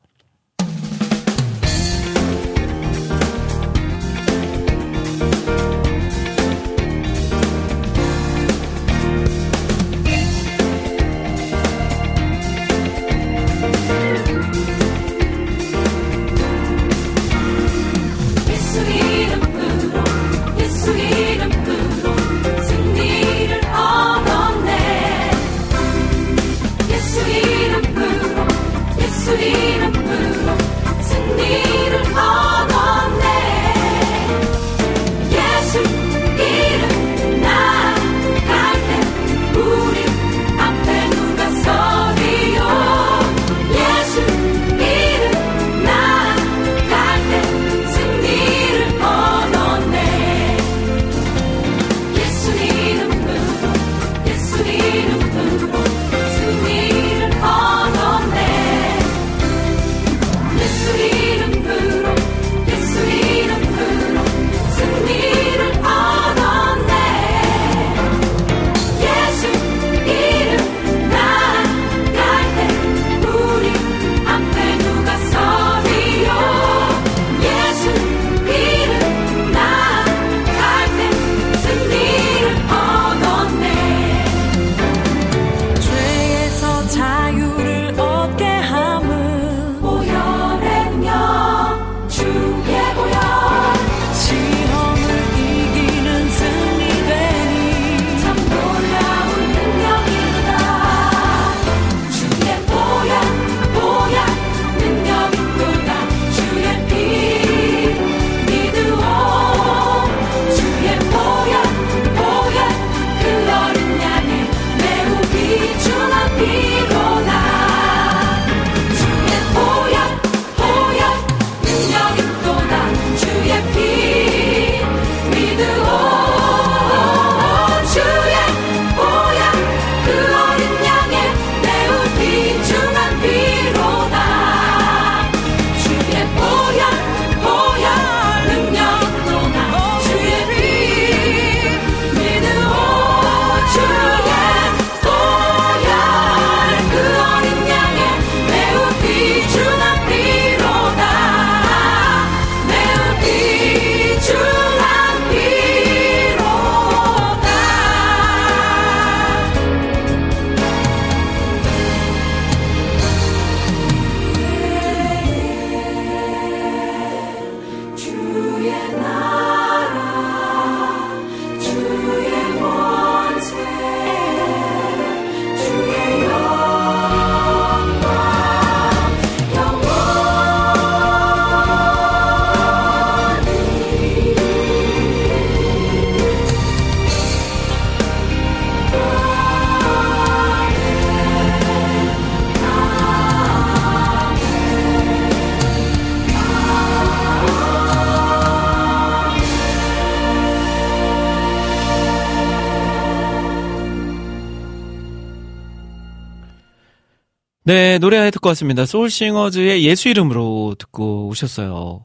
네, 노래 듣고 왔습니다. 소울싱어즈의 예수 이름으로 듣고 오셨어요.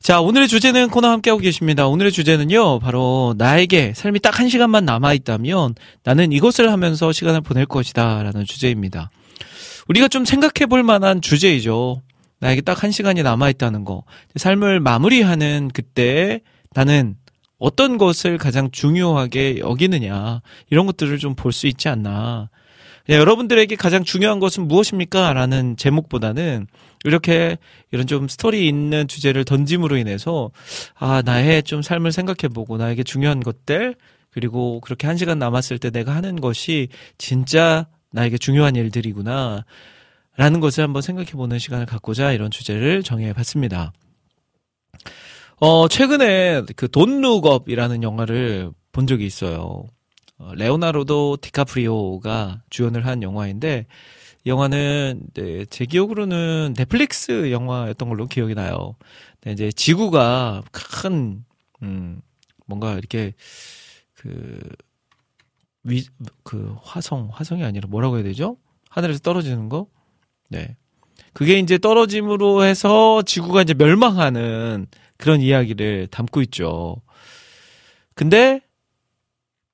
자, 오늘의 주제는 코너 함께하고 계십니다. 오늘의 주제는요, 바로 나에게 삶이 딱 한 시간만 남아있다면 나는 이것을 하면서 시간을 보낼 것이다 라는 주제입니다. 우리가 좀 생각해볼 만한 주제이죠. 나에게 딱 한 시간이 남아있다는 거. 삶을 마무리하는 그때 나는 어떤 것을 가장 중요하게 여기느냐, 이런 것들을 좀 볼 수 있지 않나. 네, 여러분들에게 가장 중요한 것은 무엇입니까? 라는 제목보다는 이렇게 이런 좀 스토리 있는 주제를 던짐으로 인해서 아, 나의 좀 삶을 생각해보고 나에게 중요한 것들, 그리고 그렇게 한 시간 남았을 때 내가 하는 것이 진짜 나에게 중요한 일들이구나 라는 것을 한번 생각해보는 시간을 갖고자 이런 주제를 정해봤습니다. 어, 최근에 그 돈 룩업이라는 영화를 본 적이 있어요. 레오나르도 디카프리오가 주연을 한 영화인데, 이 영화는 네, 제 기억으로는 넷플릭스 영화였던 걸로 기억이 나요. 네, 이제 지구가 큰 음, 뭔가 이렇게 그, 위, 그 화성 화성이 아니라 뭐라고 해야 되죠? 하늘에서 떨어지는 거? 네, 그게 이제 떨어짐으로 해서 지구가 이제 멸망하는 그런 이야기를 담고 있죠. 근데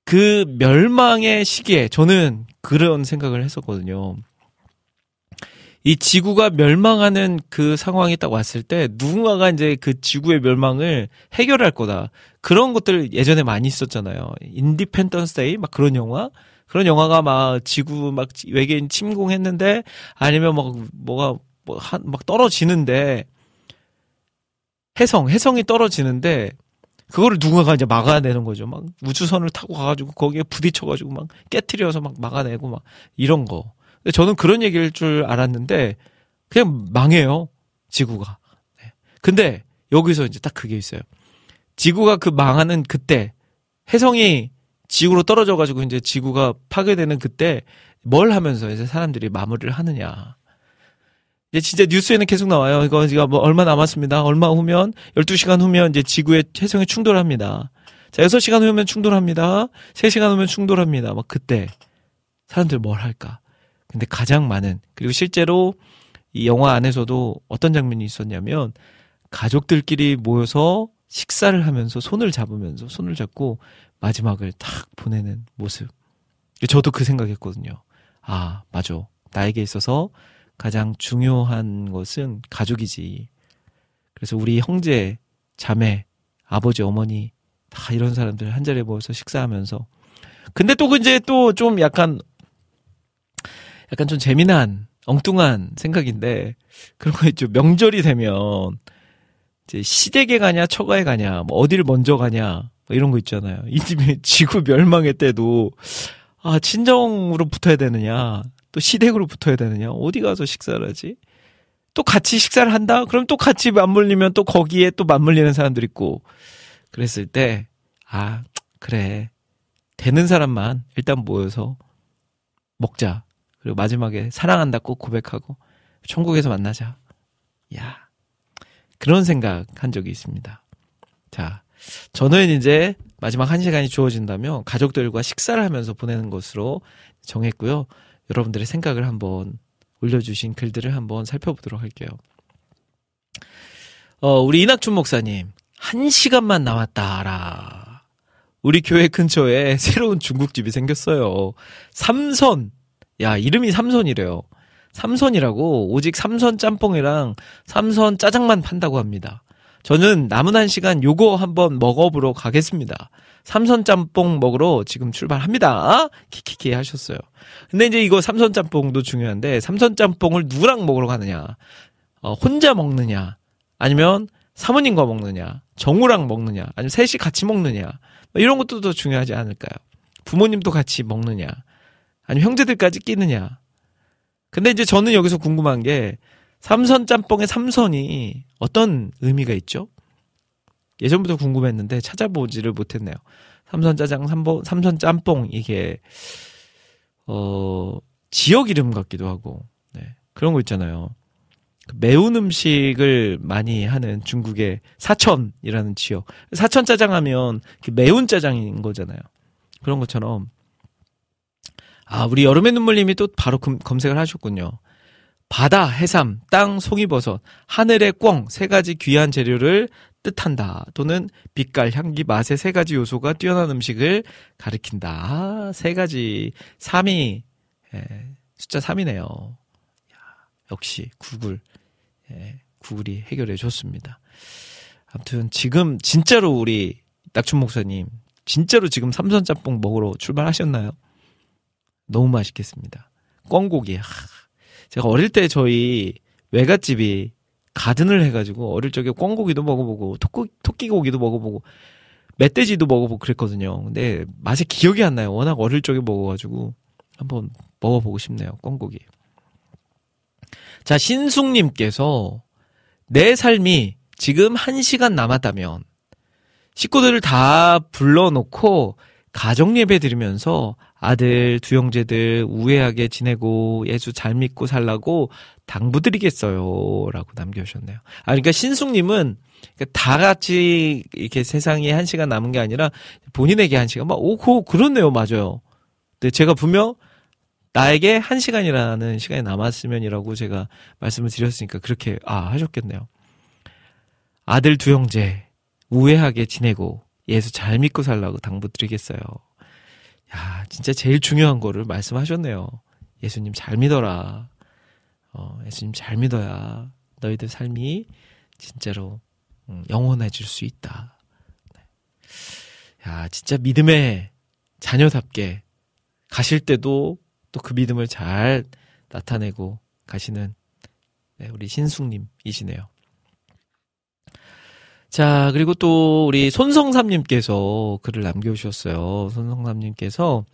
그 멸망의 시기에 저는 그런 생각을 했었거든요. 이 지구가 멸망하는 그 상황이 딱 왔을 때 누군가가 이제 그 지구의 멸망을 해결할 거다. 그런 것들 예전에 많이 있었잖아요. 인디펜던스데이 막 그런 영화? 그런 영화가 막 지구 막 외계인 침공했는데 아니면 막 뭐가 뭐 한 막 떨어지는데 해성, 해성이 떨어지는데 그거를 누군가가 이제 막아내는 거죠. 막 우주선을 타고 가가지고 거기에 부딪혀가지고 막 깨트려서 막 막아내고 막 이런 거. 근데 저는 그런 얘기일 줄 알았는데 그냥 망해요, 지구가. 네. 근데 여기서 이제 딱 그게 있어요. 지구가 그 망하는 그때, 혜성이 지구로 떨어져가지고 이제 지구가 파괴되는 그때 뭘 하면서 이제 사람들이 마무리를 하느냐. 이제 진짜 뉴스에는 계속 나와요. 이거 제가 뭐 얼마 남았습니다. 얼마 후면 열두 시간 후면 이제 지구의 혜성이 충돌합니다. 자, 여섯 시간 후면 충돌합니다. 세 시간 후면 충돌합니다. 막 그때 사람들 뭘 할까? 근데 가장 많은, 그리고 실제로 이 영화 안에서도 어떤 장면이 있었냐면 가족들끼리 모여서 식사를 하면서 손을 잡으면서 손을 잡고 마지막을 탁 보내는 모습. 저도 그 생각했거든요. 아, 맞아. 나에게 있어서 가장 중요한 것은 가족이지. 그래서 우리 형제, 자매, 아버지, 어머니 다 이런 사람들 한 자리에 모여서 식사하면서. 근데 또 이제 또 좀 약간 약간 좀 재미난 엉뚱한 생각인데 그런 거 있죠. 명절이 되면 이제 시댁에 가냐, 처가에 가냐, 뭐 어디를 먼저 가냐 뭐 이런 거 있잖아요. 이 집이 지구 멸망의 때도 아, 친정으로 붙어야 되느냐, 또 시댁으로 붙어야 되느냐, 어디 가서 식사를 하지? 또 같이 식사를 한다? 그럼 또 같이 맞물리면 또 거기에 또 맞물리는 사람들 있고. 그랬을 때, 아, 그래. 되는 사람만 일단 모여서 먹자. 그리고 마지막에 사랑한다 꼭 고백하고 천국에서 만나자. 야, 그런 생각 한 적이 있습니다. 자, 저는 이제 마지막 한 시간이 주어진다면 가족들과 식사를 하면서 보내는 것으로 정했고요. 여러분들의 생각을 한번 올려주신 글들을 한번 살펴보도록 할게요. 어, 우리 이낙준 목사님, 한 시간만 남았다라. 우리 교회 근처에 새로운 중국집이 생겼어요. 삼선. 야, 이름이 삼선이래요. 삼선이라고 오직 삼선 짬뽕이랑 삼선 짜장만 판다고 합니다. 저는 남은 한 시간 요거 한번 먹어보러 가겠습니다. 삼선 짬뽕 먹으러 지금 출발합니다. 키키키 하셨어요. 근데 이제 이거 삼선 짬뽕도 중요한데 삼선 짬뽕을 누구랑 먹으러 가느냐? 어, 혼자 먹느냐? 아니면 사모님과 먹느냐? 정우랑 먹느냐? 아니면 셋이 같이 먹느냐? 뭐 이런 것도 더 중요하지 않을까요? 부모님도 같이 먹느냐? 아니면 형제들까지 끼느냐? 근데 이제 저는 여기서 궁금한 게 삼선 짬뽕의 삼선이 어떤 의미가 있죠? 예전부터 궁금했는데 찾아보지를 못했네요. 삼선 짜장, 삼보, 삼선 짬뽕, 이게 어, 지역 이름 같기도 하고. 네, 그런 거 있잖아요. 매운 음식을 많이 하는 중국의 사천이라는 지역. 사천 짜장 하면 매운 짜장인 거잖아요. 그런 것처럼 아, 우리 여름의 눈물님이 또 바로 검, 검색을 하셨군요. 바다, 해삼, 땅, 송이버섯, 하늘의 꿩 세 가지 귀한 재료를 뜻한다. 또는 빛깔, 향기, 맛의 세 가지 요소가 뛰어난 음식을 가리킨다. 아, 세 가지. 삼이, 예, 숫자 삼이네요. 야, 역시 구글. 예, 구글이 해결해 줬습니다. 아무튼 지금 진짜로 우리 낙춘 목사님 진짜로 지금 삼선 짬뽕 먹으러 출발하셨나요? 너무 맛있겠습니다. 꿩고기. 하. 제가 어릴 때 저희 외갓집이 가든을 해가지고 어릴 적에 꿩고기도 먹어보고 토끼, 토끼고기도 먹어보고 멧돼지도 먹어보고 그랬거든요. 근데 맛이 기억이 안 나요. 워낙 어릴 적에 먹어가지고 한번 먹어보고 싶네요. 꿩고기. 자, 신숙님께서 내 삶이 지금 한 시간 남았다면 식구들을 다 불러놓고 가정 예배 드리면서 아들, 두 형제들 우애하게 지내고 예수 잘 믿고 살라고 당부드리겠어요. 라고 남겨주셨네요. 아, 그러니까 신숙님은 다 같이 이렇게 세상에 한 시간 남은 게 아니라 본인에게 한 시간. 막, 오, 고, 그렇네요. 맞아요. 근데 제가 분명 나에게 한 시간이라는 시간이 남았으면이라고 제가 말씀을 드렸으니까 그렇게, 아, 하셨겠네요. 아들 두 형제 우애하게 지내고 예수 잘 믿고 살라고 당부드리겠어요. 야, 진짜 제일 중요한 거를 말씀하셨네요. 예수님 잘 믿어라. 어, 예수님 잘 믿어야 너희들 삶이 진짜로 음, 영원해질 수 있다. 야, 진짜 믿음의 자녀답게 가실 때도 또 그 믿음을 잘 나타내고 가시는, 네, 우리 신숙님이시네요. 자, 그리고 또 우리 손성삼님께서 글을 남겨주셨어요. 손성삼님께서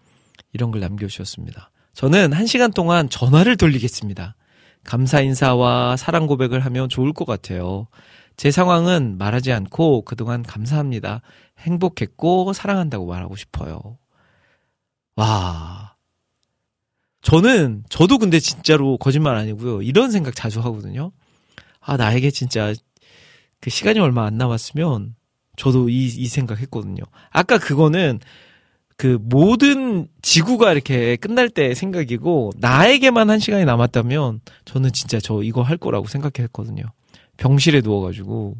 이런 글 남겨주셨습니다. 저는 한 시간 동안 전화를 돌리겠습니다. 감사 인사와 사랑 고백을 하면 좋을 것 같아요. 제 상황은 말하지 않고 그동안 감사합니다. 행복했고 사랑한다고 말하고 싶어요. 와, 저는 저도 근데 진짜로 거짓말 아니고요. 이런 생각 자주 하거든요. 아, 나에게 진짜 그 시간이 얼마 안 남았으면 저도 이, 이 생각했거든요. 아까 그거는 그 모든 지구가 이렇게 끝날 때 생각이고 나에게만 한 시간이 남았다면 저는 진짜 저 이거 할 거라고 생각했거든요. 병실에 누워가지고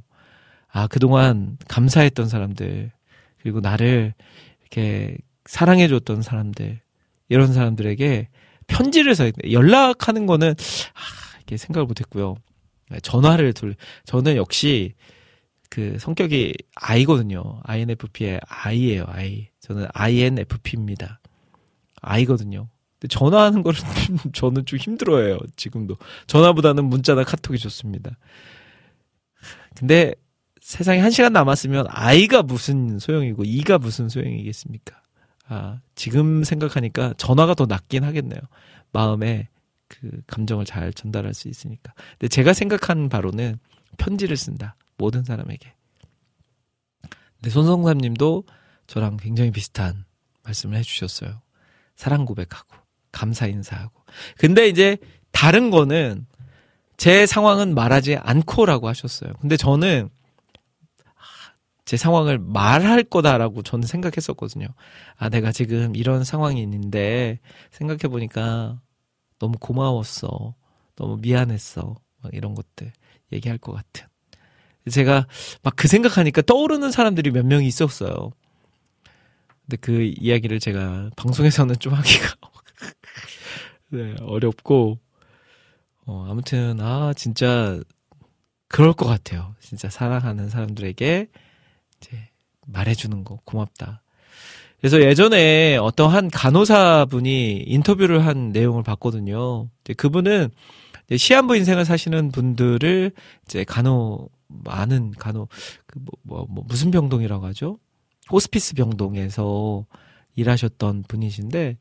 아, 그동안 감사했던 사람들 그리고 나를 이렇게 사랑해줬던 사람들 이런 사람들에게 편지를 써야 돼. 연락하는 거는 아, 이렇게 생각을 못했고요. 전화를 돌려. 저는 역시 그 성격이 I거든요. 아이엔에프피의 I예요. I. 저는 아이엔에프피입니다. I거든요. 근데 전화하는 거는 저는 좀 힘들어해요. 지금도. 전화보다는 문자나 카톡이 좋습니다. 근데 세상에 한 시간 남았으면 I가 무슨 소용이고 E가 무슨 소용이겠습니까? 아, 지금 생각하니까 전화가 더 낫긴 하겠네요. 마음에 그 감정을 잘 전달할 수 있으니까. 근데 제가 생각한 바로는 편지를 쓴다. 모든 사람에게. 근데 손성삼님도 저랑 굉장히 비슷한 말씀을 해주셨어요. 사랑 고백하고 감사 인사하고. 근데 이제 다른 거는 제 상황은 말하지 않고라고 하셨어요. 근데 저는 제 상황을 말할 거다라고 저는 생각했었거든요. 아, 내가 지금 이런 상황이 있는데 생각해보니까 너무 고마웠어. 너무 미안했어. 막 이런 것들 얘기할 것 같은. 제가 막 그 생각하니까 떠오르는 사람들이 몇 명이 있었어요. 근데 그 이야기를 제가 방송에서는 좀 하기가 네, 어렵고 어, 아무튼 아 진짜 그럴 것 같아요. 진짜 사랑하는 사람들에게 이제 말해주는 거 고맙다. 그래서 예전에 어떤 한 간호사분이 인터뷰를 한 내용을 봤거든요. 그분은 시한부 인생을 사시는 분들을 이제 간호, 많은 간호, 그 뭐, 뭐, 뭐, 무슨 병동이라고 하죠? 호스피스 병동에서 일하셨던 분이신데,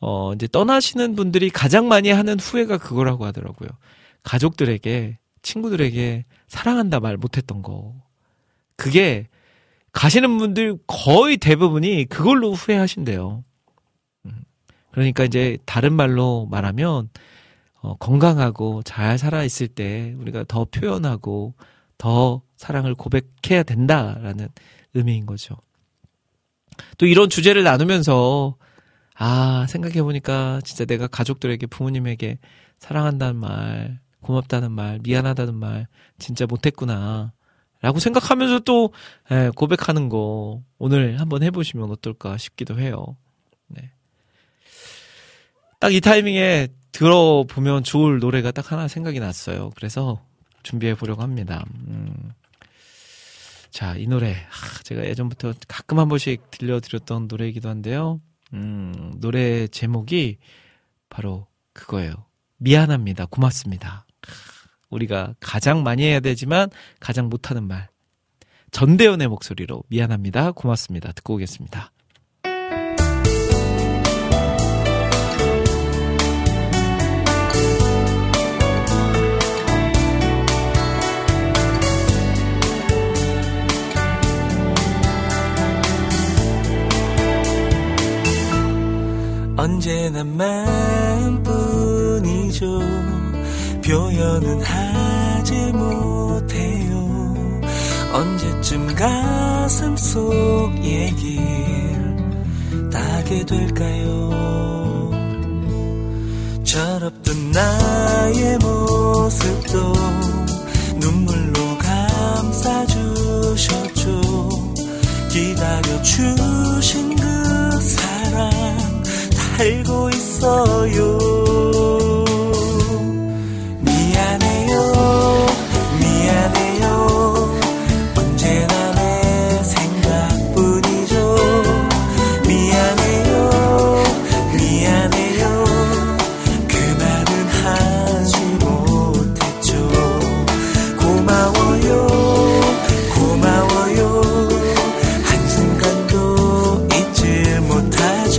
어, 이제 떠나시는 분들이 가장 많이 하는 후회가 그거라고 하더라고요. 가족들에게, 친구들에게 사랑한다 말 못했던 거. 그게, 가시는 분들 거의 대부분이 그걸로 후회하신대요. 그러니까 이제 다른 말로 말하면 어, 건강하고 잘 살아있을 때 우리가 더 표현하고 더 사랑을 고백해야 된다라는 의미인 거죠. 또 이런 주제를 나누면서 아, 생각해보니까 진짜 내가 가족들에게, 부모님에게 사랑한다는 말, 고맙다는 말, 미안하다는 말 진짜 못했구나 라고 생각하면서 또 예, 고백하는 거 오늘 한번 해보시면 어떨까 싶기도 해요. 네. 딱 이 타이밍에 들어보면 좋을 노래가 딱 하나 생각이 났어요. 그래서 준비해 보려고 합니다. 음. 자, 이 노래 하, 제가 예전부터 가끔 한 번씩 들려드렸던 노래이기도 한데요. 음, 노래 제목이 바로 그거예요. 미안합니다. 고맙습니다. 우리가 가장 많이 해야 되지만 가장 못하는 말, 전대현의 목소리로 미안합니다. 고맙습니다. 듣고 오겠습니다. 언제나 마음뿐이죠. 표현은 하지 못해요. 언제쯤 가슴 속 얘기를 따게 될까요? 철없던 나의 모습도 눈물로 감싸주셨죠. 기다려주신 그 사랑 알고 있어요. 미안해요, 미안해요. 언제나 내 생각뿐이죠. 미안해요, 미안해요. 그 말은 하지 못했죠. 고마워요, 고마워요. 한순간도 잊지 못하죠.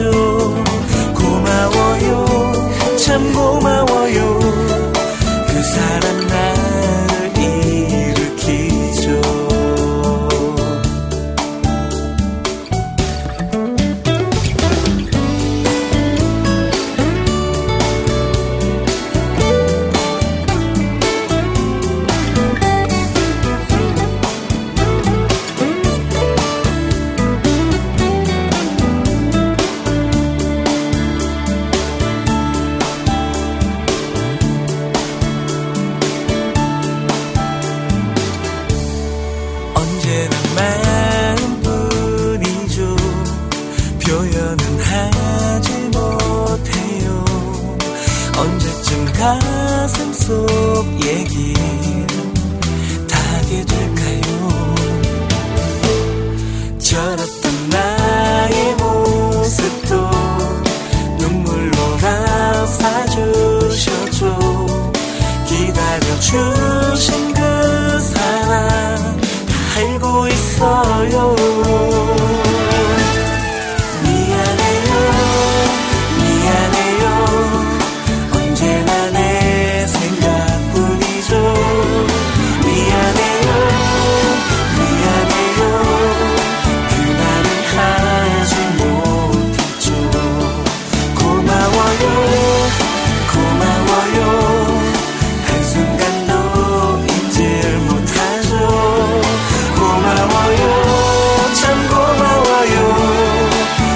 참 고마워요.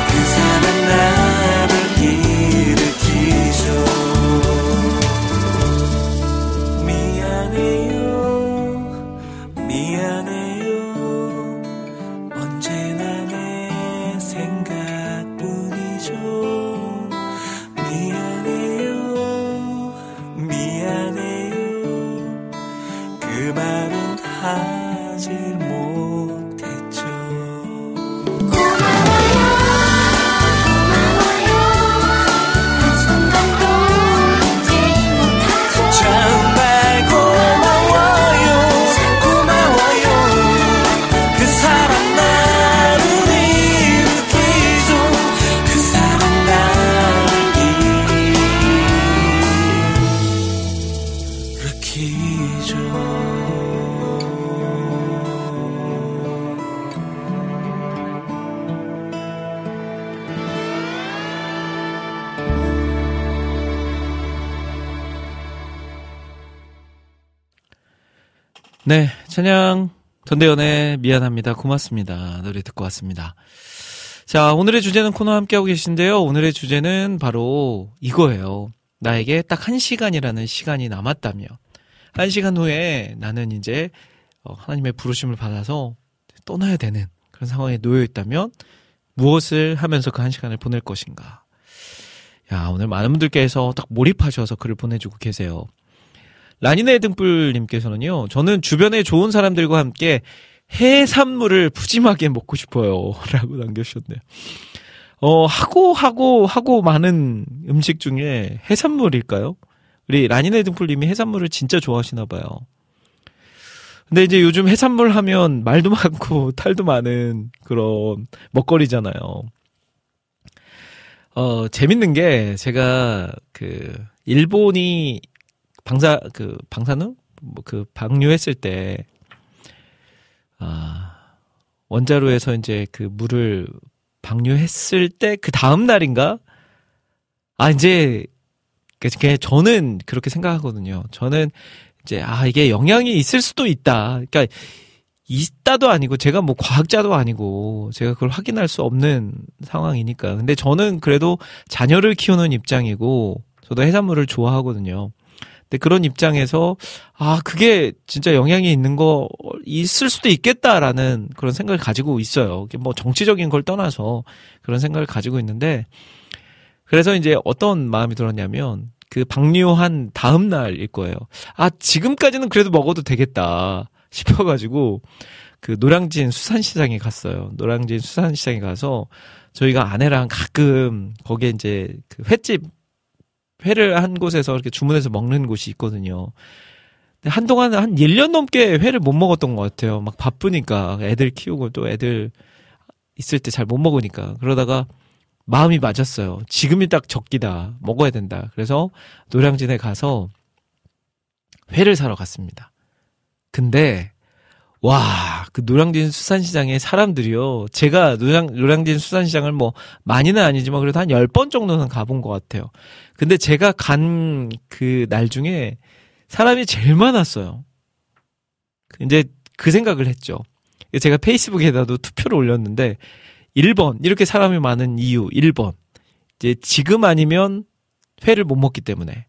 그 사람 나를 일으키죠. 네, 찬양 전대현의 미안합니다 고맙습니다 노래 듣고 왔습니다. 자, 오늘의 주제는 코너 함께하고 계신데요. 오늘의 주제는 바로 이거예요. 나에게 딱 한 시간이라는 시간이 남았다며. 한 시간 후에 나는 이제 하나님의 부르심을 받아서 떠나야 되는 그런 상황에 놓여 있다면 무엇을 하면서 그 한 시간을 보낼 것인가. 야, 오늘 많은 분들께서 딱 몰입하셔서 글을 보내주고 계세요. 라니네 등불님께서는요, 저는 주변에 좋은 사람들과 함께 해산물을 푸짐하게 먹고 싶어요. 라고 남겨주셨네요. 어, 하고, 하고, 하고 많은 음식 중에 해산물일까요? 우리 라니네 등불님이 해산물을 진짜 좋아하시나봐요. 근데 이제 요즘 해산물 하면 말도 많고 탈도 많은 그런 먹거리잖아요. 어, 재밌는 게 제가 그, 일본이 방사, 그, 방사능? 뭐 그, 방류했을 때, 아, 원자로에서 이제 그 물을 방류했을 때 그 다음 날인가? 아, 이제, 그, 저는 그렇게 생각하거든요. 저는 이제, 아, 이게 영향이 있을 수도 있다. 그러니까, 있다도 아니고, 제가 뭐 과학자도 아니고, 제가 그걸 확인할 수 없는 상황이니까. 근데 저는 그래도 자녀를 키우는 입장이고, 저도 해산물을 좋아하거든요. 근데 그런 입장에서, 아, 그게 진짜 영향이 있는 거, 있을 수도 있겠다라는 그런 생각을 가지고 있어요. 뭐 정치적인 걸 떠나서 그런 생각을 가지고 있는데, 그래서 이제 어떤 마음이 들었냐면, 그 방류한 다음 날일 거예요. 아, 지금까지는 그래도 먹어도 되겠다 싶어가지고, 그 노량진 수산시장에 갔어요. 노량진 수산시장에 가서, 저희가 아내랑 가끔, 거기에 이제 그 횟집, 회를 한 곳에서 이렇게 주문해서 먹는 곳이 있거든요. 근데 한동안 한 일 년 넘게 회를 못 먹었던 것 같아요. 막 바쁘니까. 애들 키우고 또 애들 있을 때 잘 못 먹으니까. 그러다가 마음이 맞았어요. 지금이 딱 적기다. 먹어야 된다. 그래서 노량진에 가서 회를 사러 갔습니다. 근데, 와, 그 노량진 수산시장의 사람들이요. 제가 노량, 노량진 수산시장을 뭐 많이는 아니지만 그래도 한 열 번 정도는 가본 것 같아요. 근데 제가 간 그 날 중에 사람이 제일 많았어요. 이제 그 생각을 했죠. 제가 페이스북에다도 투표를 올렸는데 일 번, 이렇게 사람이 많은 이유 일 번. 이제 지금 아니면 회를 못 먹기 때문에.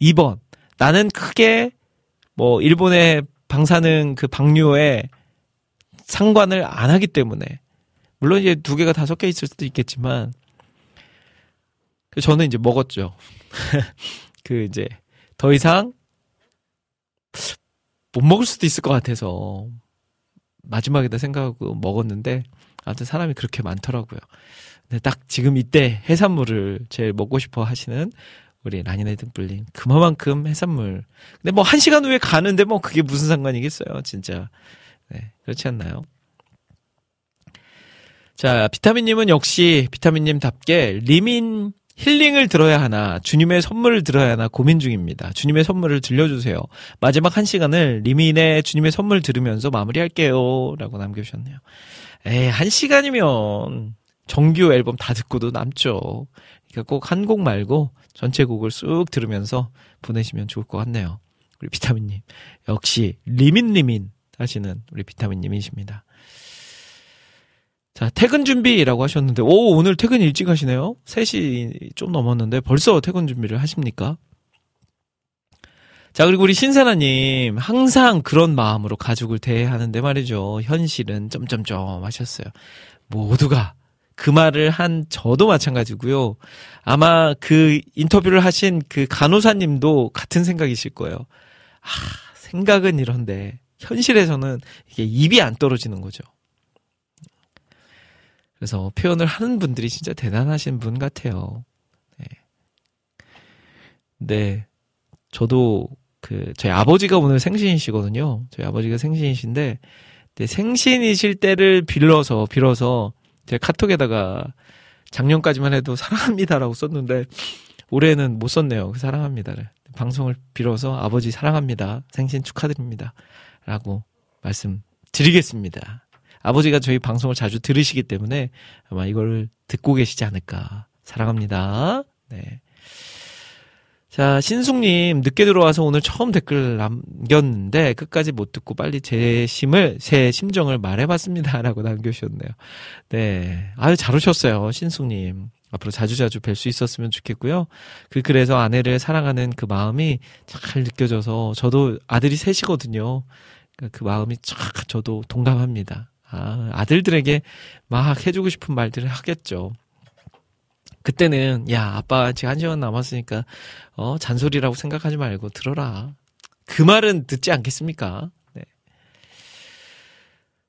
이 번, 나는 크게 뭐 일본의 방사능 그 방류에 상관을 안 하기 때문에. 물론 이제 두 개가 다섯 개 있을 수도 있겠지만, 저는 이제 먹었죠. 그 이제 더 이상 못 먹을 수도 있을 것 같아서 마지막이다 생각하고 먹었는데, 아무튼 사람이 그렇게 많더라고요. 근데 딱 지금 이때 해산물을 제일 먹고 싶어 하시는 우리 라니네 등불님, 그만큼 해산물. 근데 뭐 한 시간 후에 가는데 뭐 그게 무슨 상관이겠어요, 진짜. 네, 그렇지 않나요? 자, 비타민님은 역시 비타민님답게 리민 힐링을 들어야 하나, 주님의 선물을 들어야 하나 고민 중입니다. 주님의 선물을 들려주세요. 마지막 한 시간을 리민의 주님의 선물 들으면서 마무리할게요. 라고 남겨주셨네요. 에이, 한 시간이면 정규 앨범 다 듣고도 남죠. 그러니까 꼭 한 곡 말고 전체 곡을 쑥 들으면서 보내시면 좋을 것 같네요. 우리 비타민님. 역시 리민리민 하시는 우리 비타민님이십니다. 자, 퇴근 준비라고 하셨는데, 오, 오늘 퇴근 일찍 하시네요. 세 시 좀 넘었는데 벌써 퇴근 준비를 하십니까? 자, 그리고 우리 신세나님, 항상 그런 마음으로 가족을 대하는데 말이죠. 현실은 점점점 하셨어요. 모두가 그 말을 한 저도 마찬가지고요. 아마 그 인터뷰를 하신 그 간호사님도 같은 생각이실 거예요. 아, 생각은 이런데 현실에서는 이게 입이 안 떨어지는 거죠. 그래서 표현을 하는 분들이 진짜 대단하신 분 같아요. 네, 네. 저도 그 저희 아버지가 오늘 생신이시거든요. 저희 아버지가 생신이신데, 네, 생신이실 때를 빌어서 빌어서 제 카톡에다가 작년까지만 해도 사랑합니다라고 썼는데 올해는 못 썼네요. 사랑합니다를. 방송을 빌어서 아버지 사랑합니다. 생신 축하드립니다. 라고 말씀드리겠습니다. 아버지가 저희 방송을 자주 들으시기 때문에 아마 이걸 듣고 계시지 않을까. 사랑합니다. 네. 자, 신숙님, 늦게 들어와서 오늘 처음 댓글 남겼는데 끝까지 못 듣고 빨리 제 심을, 제 심정을 말해봤습니다. 라고 남겨주셨네요. 네. 아유, 잘 오셨어요. 신숙님. 앞으로 자주자주 뵐 수 있었으면 좋겠고요. 그, 그래서 아내를 사랑하는 그 마음이 잘 느껴져서, 저도 아들이 셋이거든요. 그 마음이 쫙 저도 동감합니다. 아, 아들들에게 막 해주고 싶은 말들을 하겠죠. 그때는 야 아빠 지금 한 시간 남았으니까 어 잔소리라고 생각하지 말고 들어라. 그 말은 듣지 않겠습니까? 네.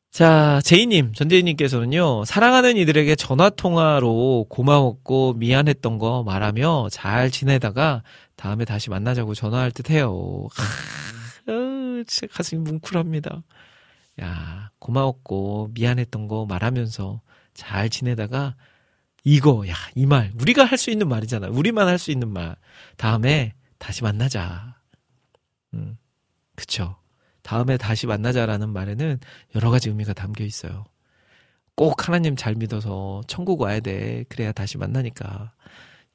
자, 제이님, 전재희님께서는요, 사랑하는 이들에게 전화통화로 고마웠고 미안했던 거 말하며 잘 지내다가 다음에 다시 만나자고 전화할 듯 해요. 아, 진짜 가슴이 뭉클합니다. 야, 고마웠고 미안했던 거 말하면서 잘 지내다가 이거, 야, 이 말. 우리가 할 수 있는 말이잖아. 우리만 할 수 있는 말. 다음에 다시 만나자. 음, 그쵸. 다음에 다시 만나자라는 말에는 여러 가지 의미가 담겨 있어요. 꼭 하나님 잘 믿어서 천국 와야 돼. 그래야 다시 만나니까.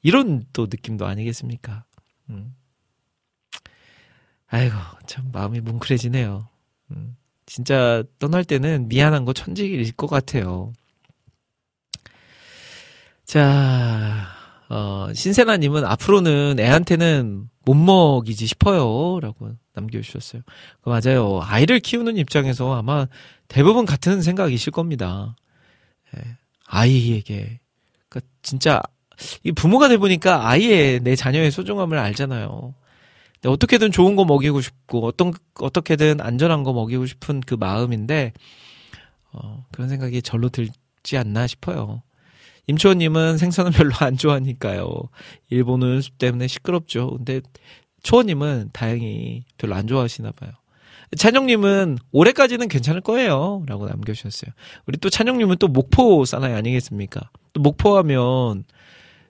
이런 또 느낌도 아니겠습니까? 음. 아이고, 참 마음이 뭉클해지네요. 음. 진짜 떠날 때는 미안한 거 천직일 것 같아요. 자, 어, 신세나님은 앞으로는 애한테는 못 먹이지 싶어요. 라고 남겨주셨어요. 맞아요. 아이를 키우는 입장에서 아마 대부분 같은 생각이실 겁니다. 예, 아이에게. 그러니까 진짜, 이 부모가 되보니까 아이의, 내 자녀의 소중함을 알잖아요. 근데 어떻게든 좋은 거 먹이고 싶고, 어떤, 어떻게든 안전한 거 먹이고 싶은 그 마음인데, 어, 그런 생각이 절로 들지 않나 싶어요. 임초원님은 생선은 별로 안 좋아하니까요. 일본은 숲 때문에 시끄럽죠. 근데 초원님은 다행히 별로 안 좋아하시나 봐요. 찬영님은 올해까지는 괜찮을 거예요. 라고 남겨주셨어요. 우리 또 찬영님은 또 목포 사나이 아니겠습니까? 또 목포하면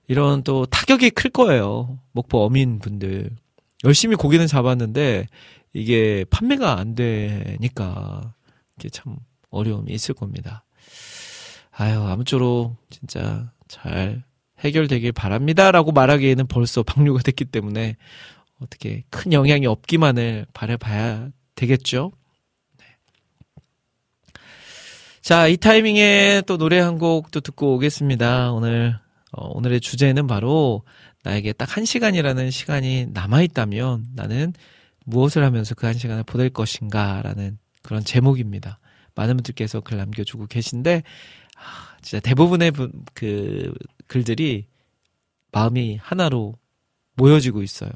이런 또 타격이 클 거예요. 목포 어민분들. 열심히 고기는 잡았는데 이게 판매가 안 되니까 이게 참 어려움이 있을 겁니다. 아유, 아무쪼록 진짜 잘 해결되길 바랍니다. 라고 말하기에는 벌써 방류가 됐기 때문에 어떻게 큰 영향이 없기만을 바라봐야 되겠죠. 네. 자, 이 타이밍에 또 노래 한 곡 또 듣고 오겠습니다. 오늘, 어, 오늘의 주제는 바로 나에게 딱 한 시간이라는 시간이 남아있다면 나는 무엇을 하면서 그 한 시간을 보낼 것인가 라는 그런 제목입니다. 많은 분들께서 글 남겨주고 계신데, 아, 진짜 대부분의 그 글들이 마음이 하나로 모여지고 있어요.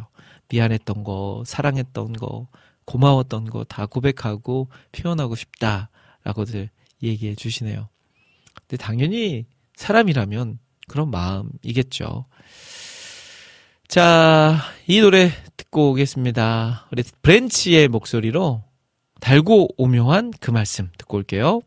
미안했던 거, 사랑했던 거, 고마웠던 거 다 고백하고 표현하고 싶다라고들 얘기해 주시네요. 근데 당연히 사람이라면 그런 마음이겠죠. 자, 이 노래 듣고 오겠습니다. 우리 브랜치의 목소리로 달고 오묘한 그 말씀 듣고 올게요.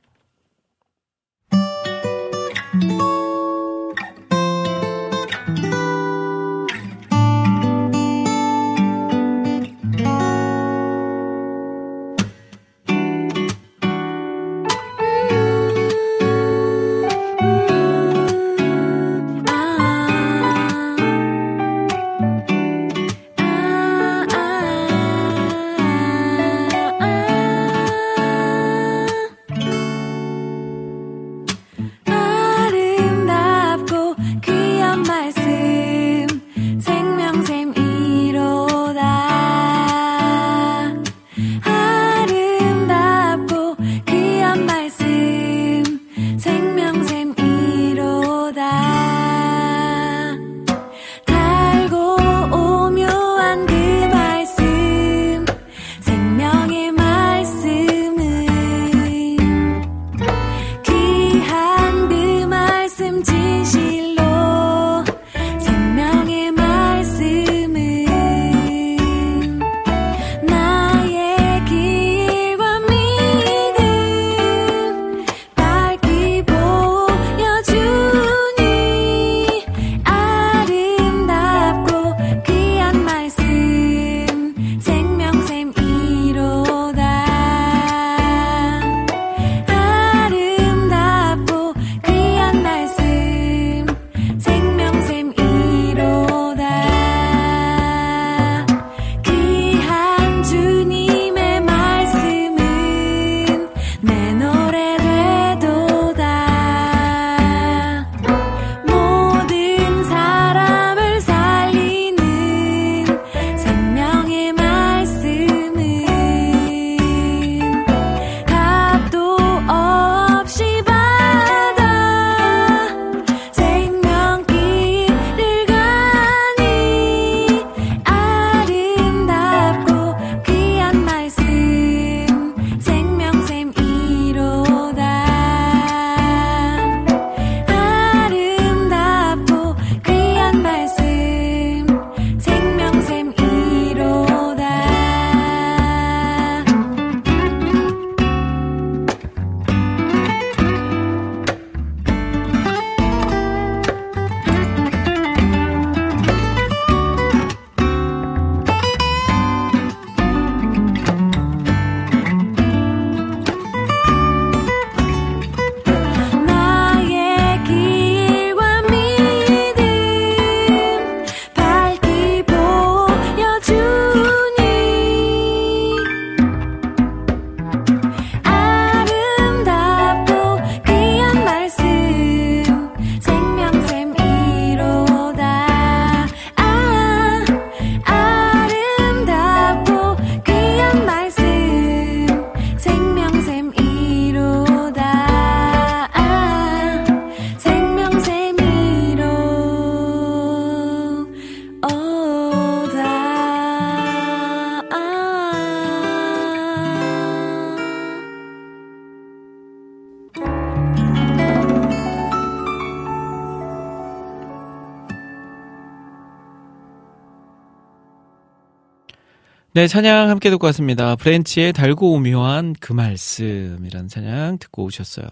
네, 찬양 함께 듣고 왔습니다. 브랜치의 달고 오묘한 그 말씀이라는 찬양 듣고 오셨어요.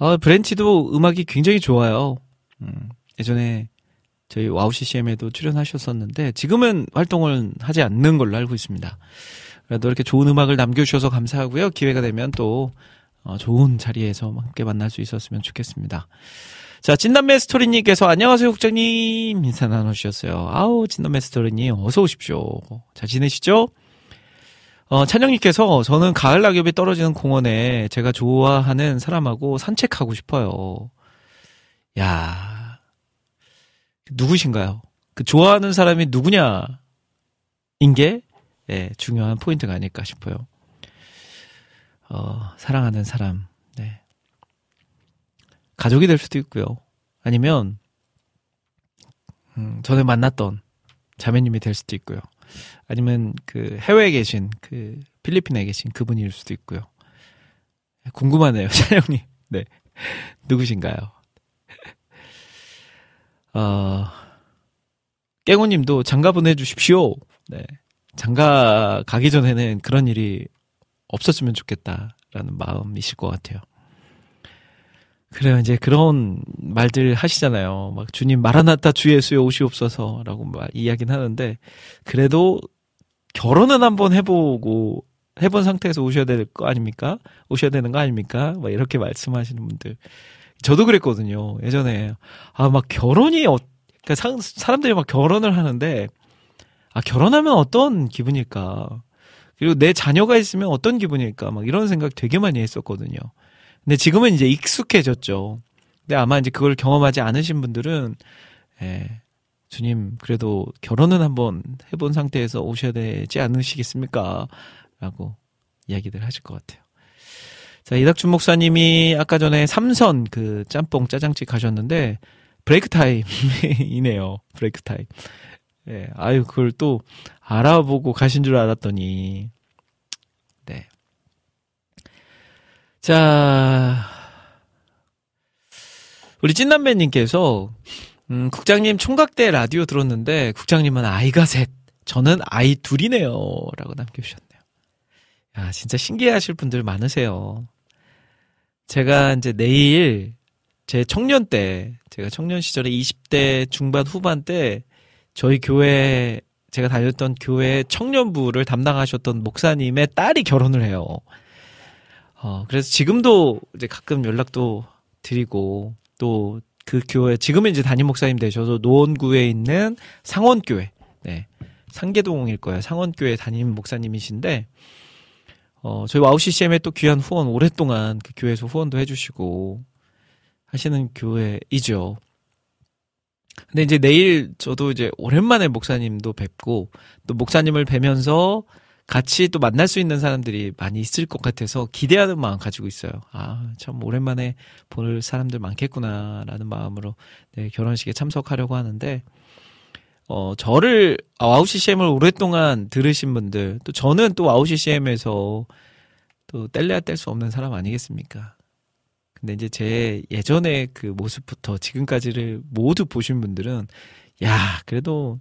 아, 브랜치도 음악이 굉장히 좋아요. 음, 예전에 저희 와우씨씨엠에도 출연하셨었는데 지금은 활동을 하지 않는 걸로 알고 있습니다. 그래도 이렇게 좋은 음악을 남겨주셔서 감사하고요. 기회가 되면 또 좋은 자리에서 함께 만날 수 있었으면 좋겠습니다. 자, 찐남매 스토리님께서 안녕하세요 국장님 인사 나눠주셨어요. 아우, 찐남매 스토리님 어서 오십시오. 잘 지내시죠? 어, 찬영님께서 저는 가을 낙엽이 떨어지는 공원에 제가 좋아하는 사람하고 산책하고 싶어요. 야, 누구신가요? 그 좋아하는 사람이 누구냐 인게 네, 중요한 포인트가 아닐까 싶어요. 어, 사랑하는 사람, 네. 가족이 될 수도 있고요. 아니면 음, 전에 만났던 자매님이 될 수도 있고요. 아니면 그 해외에 계신 그 필리핀에 계신 그분일 수도 있고요. 궁금하네요, 찬영님. 네, 누구신가요? 어, 깨고님도 장가 보내주십시오. 네, 장가 가기 전에는 그런 일이 없었으면 좋겠다라는 마음이실 것 같아요. 그래요, 이제 그런 말들 하시잖아요. 막 주님 마라나타 주 예수여 오시옵소서라고 막 이야기는 하는데 그래도 결혼은 한번 해보고 해본 상태에서 오셔야 될 거 아닙니까? 오셔야 되는 거 아닙니까? 막 이렇게 말씀하시는 분들. 저도 그랬거든요. 예전에 아 막 결혼이 어, 그러니까 사, 사람들이 막 결혼을 하는데 아 결혼하면 어떤 기분일까? 그리고 내 자녀가 있으면 어떤 기분일까? 막 이런 생각 되게 많이 했었거든요. 근데 지금은 이제 익숙해졌죠. 근데 아마 이제 그걸 경험하지 않으신 분들은, 예, 주님, 그래도 결혼은 한번 해본 상태에서 오셔야 되지 않으시겠습니까? 라고 이야기들 하실 것 같아요. 자, 이닥준 목사님이 아까 전에 삼선 그 짬뽕 짜장집 가셨는데, 브레이크 타임이네요. 브레이크 타임. 예, 아유, 그걸 또 알아보고 가신 줄 알았더니, 네. 자, 우리 찐남매님께서, 음, 국장님 총각 때 라디오 들었는데, 국장님은 아이가 셋, 저는 아이 둘이네요. 라고 남겨주셨네요. 야, 진짜 신기해하실 분들 많으세요. 제가 이제 내일, 제 청년 때, 제가 청년 시절에 이십 대 중반 후반 때, 저희 교회, 제가 다녔던 교회 청년부를 담당하셨던 목사님의 딸이 결혼을 해요. 어, 그래서 지금도 이제 가끔 연락도 드리고, 또 그 교회, 지금은 이제 담임 목사님 되셔서 노원구에 있는 상원교회, 네, 상계동일 거예요. 상원교회 담임 목사님이신데, 어, 저희 와우씨씨엠에 또 귀한 후원, 오랫동안 그 교회에서 후원도 해주시고 하시는 교회이죠. 근데 이제 내일 저도 이제 오랜만에 목사님도 뵙고 또 목사님을 뵈면서 같이 또 만날 수 있는 사람들이 많이 있을 것 같아서 기대하는 마음 가지고 있어요. 아, 참 오랜만에 볼 사람들 많겠구나라는 마음으로 네, 결혼식에 참석하려고 하는데 어, 저를 와우씨씨엠을 오랫동안 들으신 분들 또 저는 또 와우씨씨엠에서 또 뗄래야 뗄 수 없는 사람 아니겠습니까? 근데 이제 제 예전의 그 모습부터 지금까지를 모두 보신 분들은 야 그래도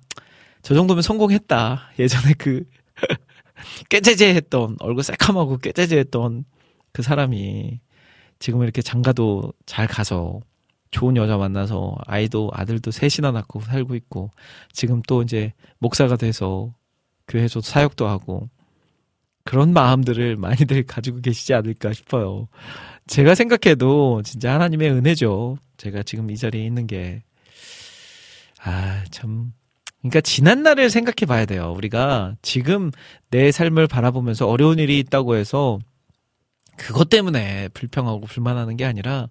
저 정도면 성공했다. 예전에 그 꾀죄죄했던 얼굴 새카맣고 꾀죄죄했던 그 사람이 지금 이렇게 장가도 잘 가서 좋은 여자 만나서 아이도 아들도 셋이나 낳고 살고 있고 지금 또 이제 목사가 돼서 교회에서 사역도 하고 그런 마음들을 많이들 가지고 계시지 않을까 싶어요. 제가 생각해도 진짜 하나님의 은혜죠. 제가 지금 이 자리에 있는 게. 아, 참. 그러니까 지난 날을 생각해 봐야 돼요. 우리가 지금 내 삶을 바라보면서 어려운 일이 있다고 해서 그것 때문에 불평하고 불만하는 게 아니라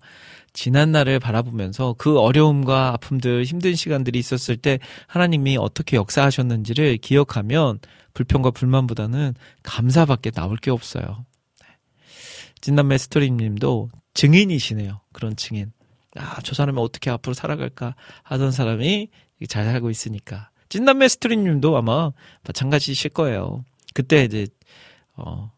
지난 날을 바라보면서 그 어려움과 아픔들, 힘든 시간들이 있었을 때 하나님이 어떻게 역사하셨는지를 기억하면 불평과 불만보다는 감사밖에 나올 게 없어요. 찐남매 스토리님도 증인이시네요. 그런 증인. 아, 저 사람이 어떻게 앞으로 살아갈까 하던 사람이 잘 살고 있으니까. 찐남매 스토리님도 아마 마찬가지실 거예요. 그때 이제 어,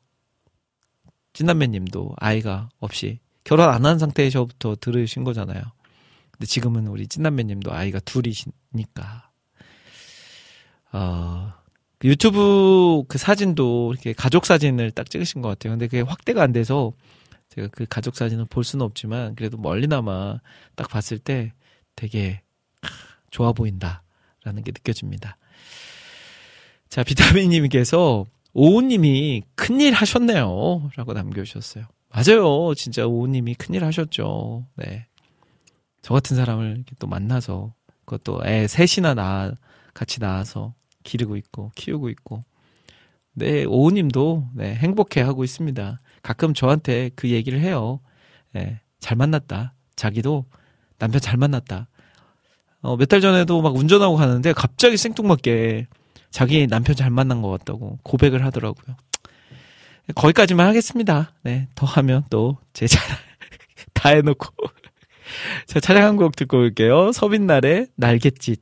찐남매님도 아이가 없이 결혼 안 한 상태에서부터 들으신 거잖아요. 근데 지금은 우리 찐남매님도 아이가 둘이시니까. 어, 그 유튜브 그 사진도 이렇게 가족 사진을 딱 찍으신 것 같아요. 근데 그게 확대가 안 돼서 제가 그 가족 사진을 볼 수는 없지만 그래도 멀리나마 딱 봤을 때 되게 좋아 보인다라는 게 느껴집니다. 자, 비타민님께서 오우님이 큰일 하셨네요 라고 남겨주셨어요. 맞아요. 진짜 오우님이 큰일 하셨죠. 네, 저 같은 사람을 이렇게 또 만나서 그것도 애 셋이나 낳아, 같이 낳아서 기르고 있고 키우고 있고. 네, 오우님도 네, 행복해하고 있습니다. 가끔 저한테 그 얘기를 해요. 네, 잘 만났다. 자기도 남편 잘 만났다. 어, 몇 달 전에도 막 운전하고 가는데 갑자기 생뚱맞게 자기 남편 잘 만난 것 같다고 고백을 하더라고요. 거기까지만 하겠습니다. 네, 더 하면 또 제 자랑 다 해놓고. 자, 차량 한 곡 듣고 올게요. 서빈날의 날갯짓.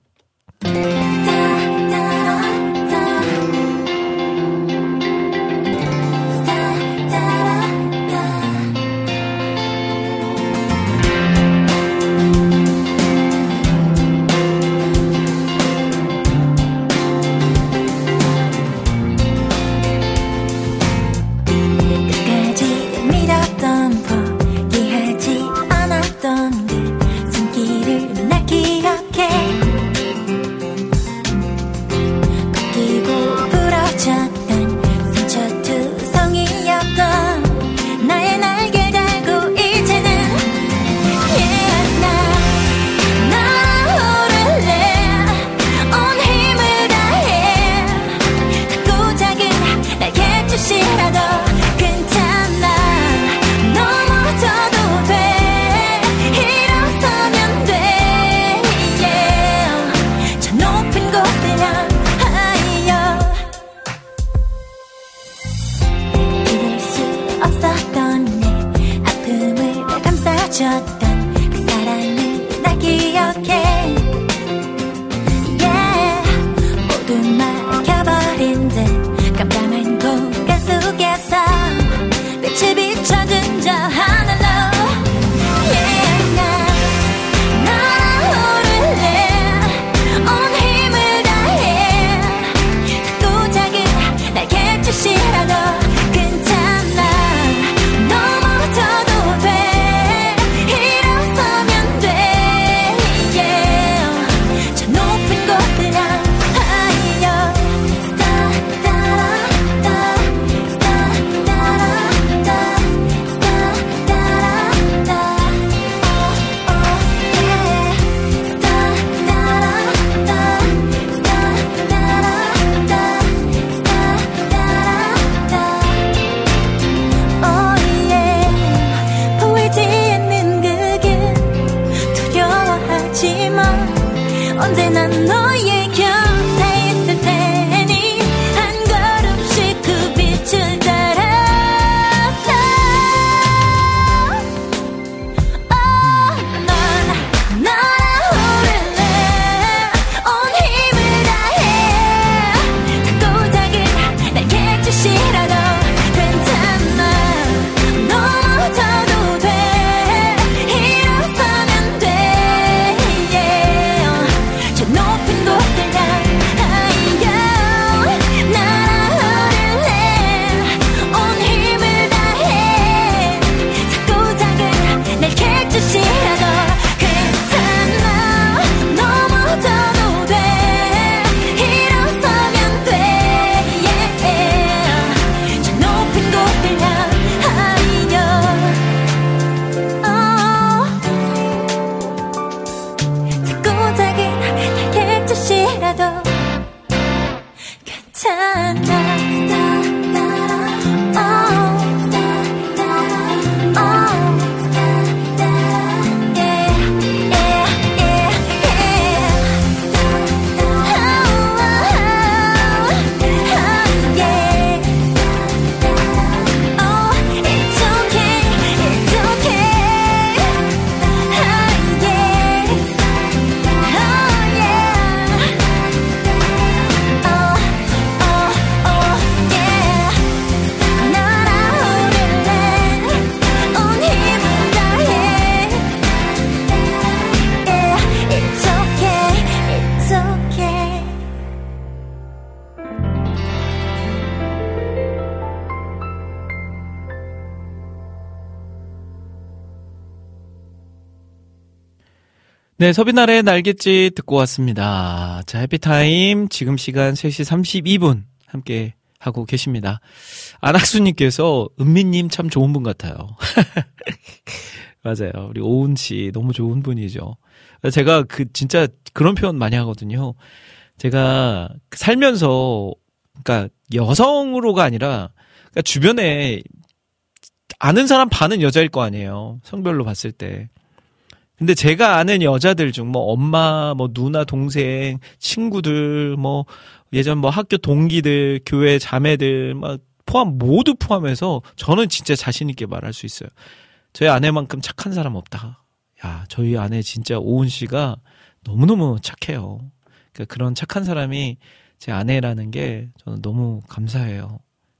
네, 서비나라의 날갯짓 듣고 왔습니다. 자, 해피타임 지금 시간 세 시 삼십이 분 함께 하고 계십니다. 안학수님께서 은미님 참 좋은 분 같아요. 맞아요. 우리 오은씨 너무 좋은 분이죠. 제가 그 진짜 그런 표현 많이 하거든요. 제가 살면서 그러니까 여성으로가 아니라 그러니까 주변에 아는 사람 반은 여자일 거 아니에요. 성별로 봤을 때. 근데 제가 아는 여자들 중 뭐 엄마, 뭐 누나, 동생, 친구들, 뭐 예전 뭐 학교 동기들, 교회 자매들 막 포함 모두 포함해서 저는 진짜 자신 있게 말할 수 있어요. 저희 아내만큼 착한 사람 없다. 야, 저희 아내 진짜 오은 씨가 너무너무 착해요. 그러니까 그런 착한 사람이 제 아내라는 게 저는 너무 감사해요.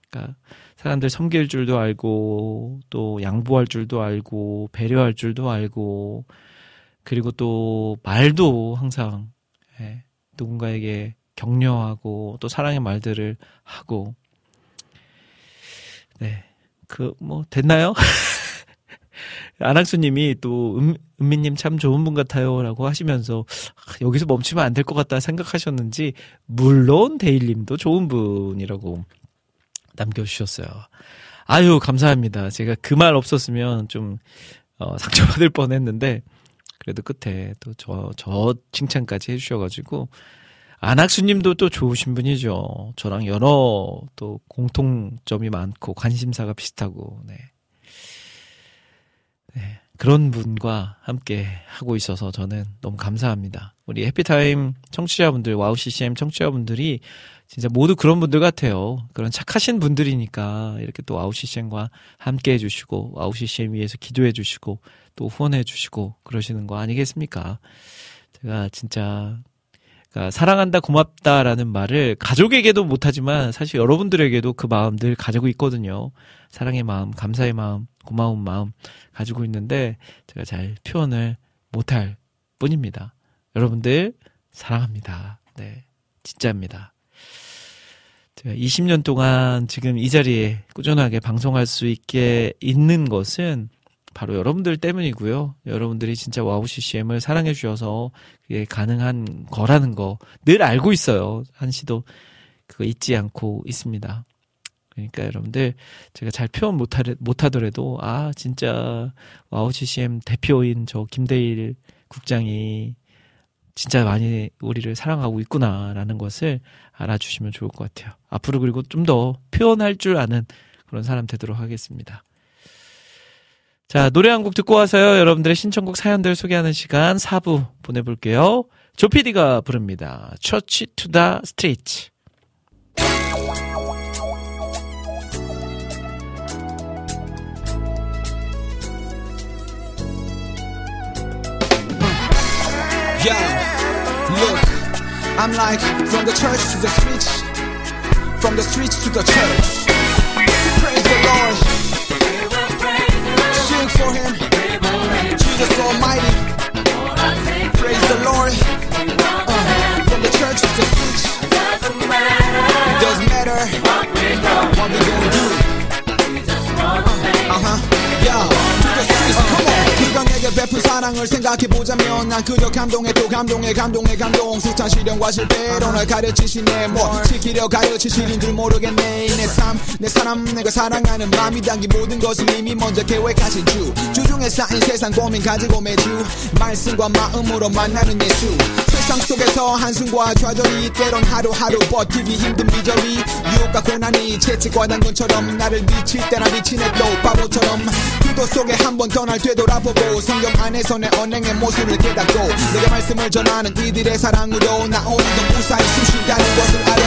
그러니까 사람들 섬길 줄도 알고 또 양보할 줄도 알고 배려할 줄도 알고 그리고 또 말도 항상 예, 누군가에게 격려하고 또 사랑의 말들을 하고 네, 그 뭐 됐나요? 안학수님이 또 은, 은미님 참 좋은 분 같아요 라고 하시면서 여기서 멈추면 안 될 것 같다 생각하셨는지 물론 데일님도 좋은 분이라고 남겨주셨어요. 아유 감사합니다. 제가 그 말 없었으면 좀 어, 상처받을 뻔했는데 그래도 끝에 또 저, 저 칭찬까지 해주셔가지고 안학수님도 또 좋으신 분이죠. 저랑 여러 또 공통점이 많고 관심사가 비슷하고 네. 네, 그런 분과 함께 하고 있어서 저는 너무 감사합니다. 우리 해피타임 청취자분들, 와우씨씨엠 청취자분들이 진짜 모두 그런 분들 같아요. 그런 착하신 분들이니까 이렇게 또 와우씨씨엠과 함께 해주시고 와우씨씨엠 위해서 기도해 주시고 또 후원해 주시고 그러시는 거 아니겠습니까? 제가 진짜 그러니까 사랑한다 고맙다라는 말을 가족에게도 못하지만 사실 여러분들에게도 그 마음 늘 가지고 있거든요. 사랑의 마음, 감사의 마음, 고마운 마음 가지고 있는데 제가 잘 표현을 못할 뿐입니다. 여러분들 사랑합니다. 네, 진짜입니다. 제가 이십 년 동안 지금 이 자리에 꾸준하게 방송할 수 있게 있는 것은 바로 여러분들 때문이고요. 여러분들이 진짜 와우씨씨엠을 사랑해 주셔서 그게 가능한 거라는 거 늘 알고 있어요. 한시도 그거 잊지 않고 있습니다. 그러니까 여러분들 제가 잘 표현 못 못하더라도 아 진짜 와우씨씨엠 대표인 저 김대일 국장이 진짜 많이 우리를 사랑하고 있구나라는 것을 알아주시면 좋을 것 같아요. 앞으로 그리고 좀 더 표현할 줄 아는 그런 사람 되도록 하겠습니다. 자, 노래 한 곡 듣고 와서요. 여러분들의 신청곡 사연들 소개하는 시간 사 부 보내볼게요. 조 피디가 부릅니다. Church to the Street. Yeah, look, I'm like from the church to the streets, from the streets to the church. Praise the Lord, sing for Him, Jesus Almighty. Praise the Lord, uh, from the church to the streets. It doesn't matter what we gonna do. Uh huh. 그강에게 베푼 사랑을 생각해보자면 난 그저 감동해 또 감동해 감동해 감동 수찬 시련과 실패로 날 가르치시네 뭘 지키려 가르치시린 줄 모르겠네 내 삶, 내 사람, 내가 사랑하는 마음이 담긴 모든 것을 이미 먼저 계획하신 주 주중에 쌓인 세상 고민 가지고 매주 말씀과 마음으로 만나는 예수 세상 속에서 한숨과 좌절이 때론 하루하루 버티기 힘든 비절이 유혹과 고난이 채찍과 당근처럼 나를 미칠 때나 미치네 또 바보처럼 그도 속에 한번 떠날 되돌아보고 성경 안에서 내 언행의 모습을 깨닫고 내게 말씀을 전하는 이들의 사랑으로 나 오늘도 무사히 숨쉰다는 것을 알아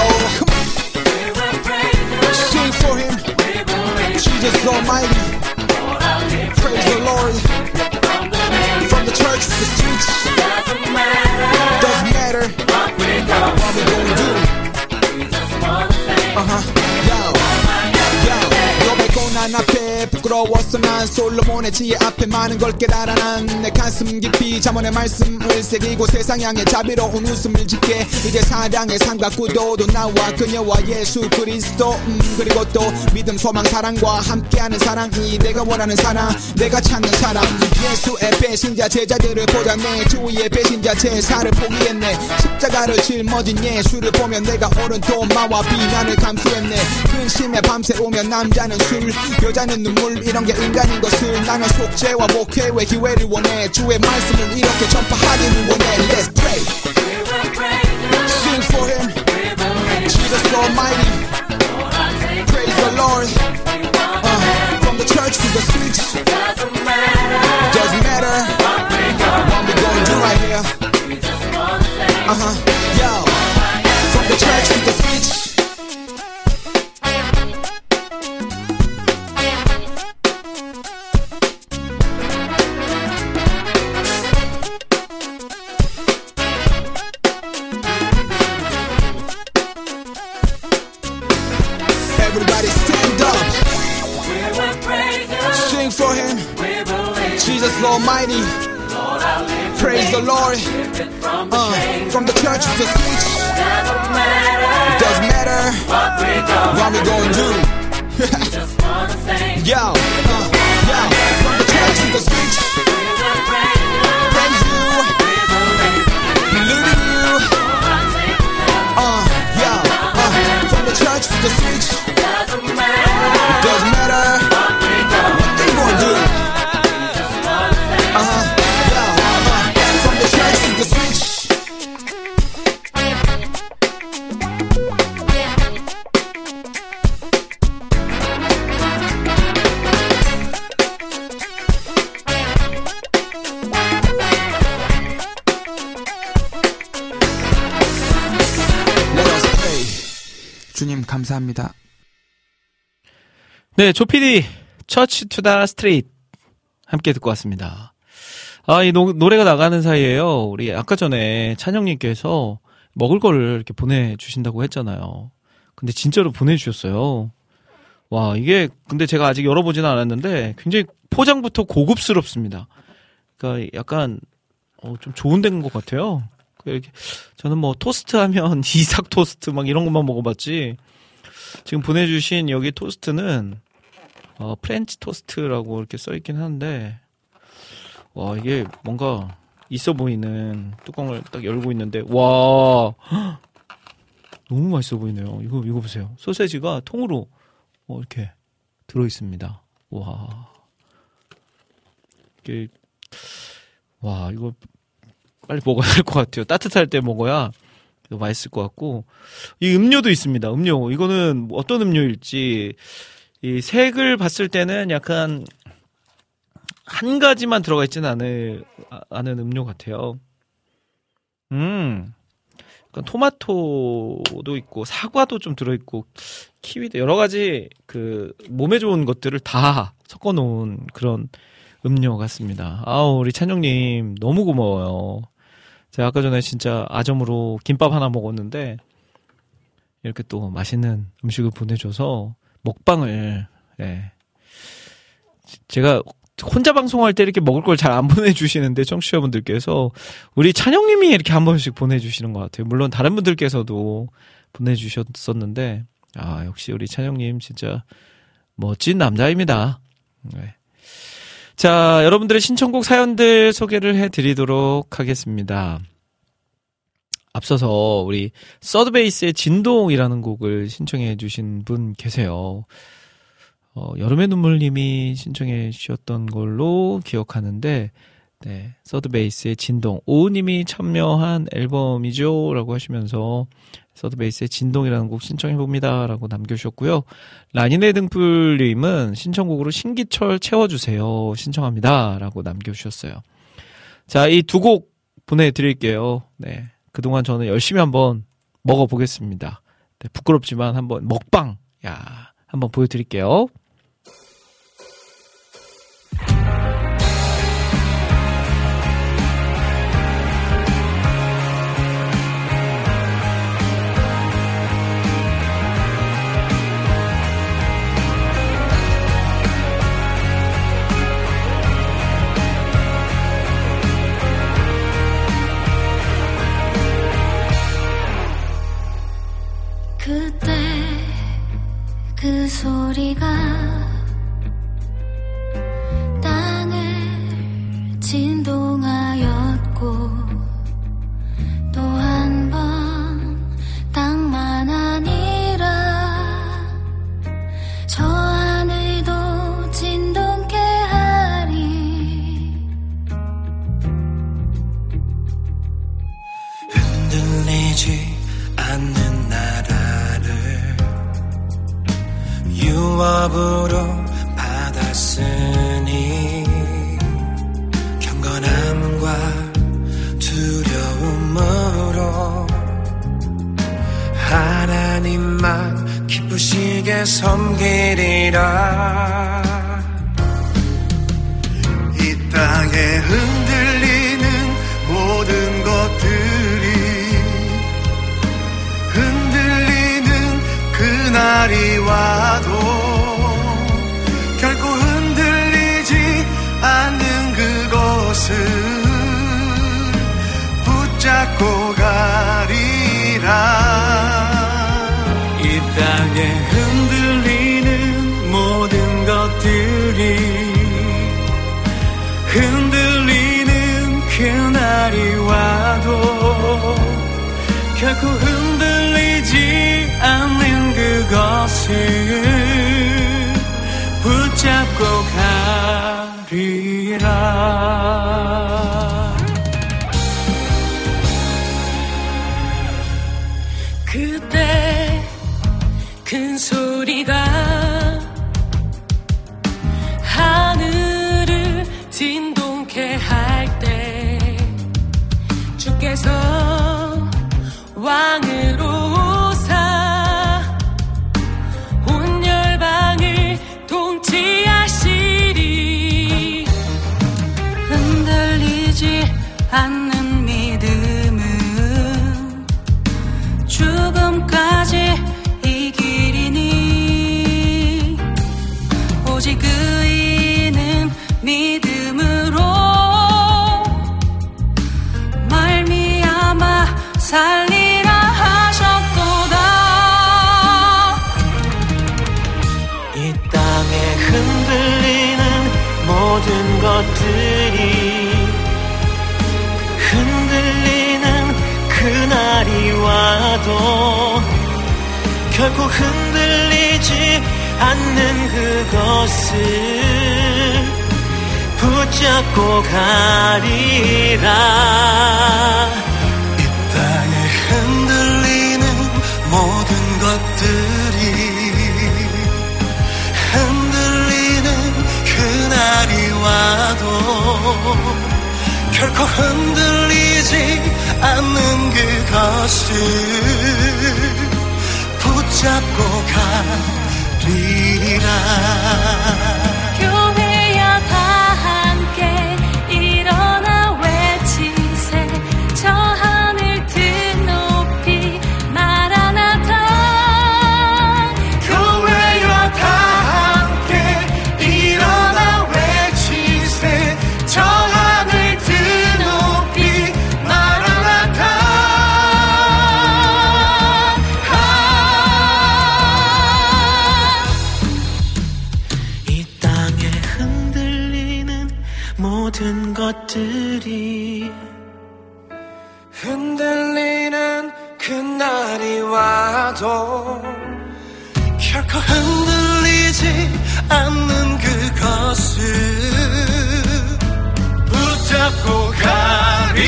Sing for Him Jesus Almighty Praise the Lord From the church to the streets Doesn't matter What we gonna do Uh-huh Yo Yo 내 고난 앞에 부끄러웠어 난 솔로몬의 지혜 앞에 많은 걸 깨달아 난 내 가슴 깊이 자문의 말씀을 새기고 세상 향해 자비로운 웃음을 짓게 이제 사랑의 상과 구도도 나와 그녀와 예수 그리스도 음 그리고 또 믿음 소망 사랑과 함께하는 사랑이 내가 원하는 사랑 내가 찾는 사랑 예수의 배신자 제자들을 보자 내 주위의 배신자 제사를 포기했네 십자가를 짊어진 예수를 보면 내가 오른 도마와 비난을 감수했네 근심에 밤새우면 남자는 술 여자는 눈물 이런게 인간인 것을 나는 속죄와 목회의 기회를 원해 주의 말씀을 이렇게 전파하기를 원해 Let's pray Sing for him Jesus Almighty Praise the Lord uh, From the church to the streets Doesn't matter What we gonna do right here Uh-huh Yo From the church to the streets Almighty, Lord, praise the Lord. From the, uh, from the church to the streets, doesn't matter. Doesn't matter what we what we gonna do. We just wanna sing. Yo, uh, yo, from the church to the streets, we will praise you, praise you, believe you. Uh, yo, uh, from the church to the streets, doesn't matter. Doesn't matter what we what they gonna do. 주님 감사합니다. 네, 조 피디 처치 투 더 스트리트 함께 듣고 왔습니다. 아, 이 노, 노래가 나가는 사이에요. 우리 아까 전에 찬영님께서 먹을 거를 이렇게 보내주신다고 했잖아요. 근데 진짜로 보내주셨어요. 와, 이게 근데 제가 아직 열어보지는 않았는데 굉장히 포장부터 고급스럽습니다. 그러니까 약간 어, 좀 좋은 데인 것 같아요. 이렇게 저는 뭐 토스트 하면 이삭 토스트 막 이런 것만 먹어봤지 지금 보내주신 여기 토스트는 어, 프렌치 토스트라고 이렇게 써있긴 한데 와 이게 뭔가 있어 보이는 뚜껑을 딱 열고 있는데 와 헉, 너무 맛있어 보이네요. 이거 이거 보세요. 소세지가 통으로 어, 이렇게 들어있습니다. 와 이게 와 이거 빨리 먹어야 될 것 같아요. 따뜻할 때 먹어야 맛있을 것 같고 이 음료도 있습니다. 음료 이거는 어떤 음료일지 이 색을 봤을 때는 약간 한 가지만 들어가 있지는 않을, 않은 음료 같아요. 음, 약간 토마토도 있고 사과도 좀 들어있고 키위도 여러 가지 그 몸에 좋은 것들을 다 섞어놓은 그런 음료 같습니다. 아우 우리 찬영님 너무 고마워요. 제가 아까 전에 진짜 아점으로 김밥 하나 먹었는데 이렇게 또 맛있는 음식을 보내줘서 먹방을 예. 제가 혼자 방송할 때 이렇게 먹을 걸 잘 안 보내주시는데 청취자분들께서 우리 찬영님이 이렇게 한 번씩 보내주시는 것 같아요. 물론 다른 분들께서도 보내주셨었는데 아 역시 우리 찬영님 진짜 멋진 남자입니다. 예. 자, 여러분들의 신청곡 사연들 소개를 해드리도록 하겠습니다. 앞서서 우리 서드베이스의 진동이라는 곡을 신청해 주신 분 계세요. 어, 여름의 눈물님이 신청해 주셨던 걸로 기억하는데 네, 서드베이스의 진동, 오우님이 참여한 앨범이죠? 라고 하시면서 서드베이스의 진동이라는 곡 신청해봅니다 라고 남겨주셨고요. 라니네 등불님은 신청곡으로 신기철 채워주세요 신청합니다 라고 남겨주셨어요. 자, 이 두 곡 보내드릴게요. 네, 그동안 저는 열심히 한번 먹어보겠습니다. 네, 부끄럽지만 한번 먹방 야 한번 보여드릴게요. 섬기리라. 이 땅에 흔들리는 모든 것들이 흔들리는 그날이 와도 결코 흔들리지 않는 그것을 붙잡고 가리라. 이 땅에 흔들리는 모든 것들이 흔들리는 그날이 와도 결코 흔들리지 않는 그것을 붙잡고 가리라. 큰 소리가 하늘을 진동케 할 때 주께서 왕으로 오사 온 열방을 통치하시리. 흔들리지 않는 믿음은 죽음까지 믿음으로 말미암아 살리라 하셨도다. 이 땅에 흔들리는 모든 것들이 흔들리는 그날이 와도 결코 흔들리지 않는 그것을 붙잡고 가리라. 이 땅에 흔들리는 모든 것들이 흔들리는 그날이 와도 결코 흔들리지 않는 그것을 붙잡고 가리라. 흔들리는 그날이 와도 결코 흔들리지 않는 그것을 붙잡고 가리라.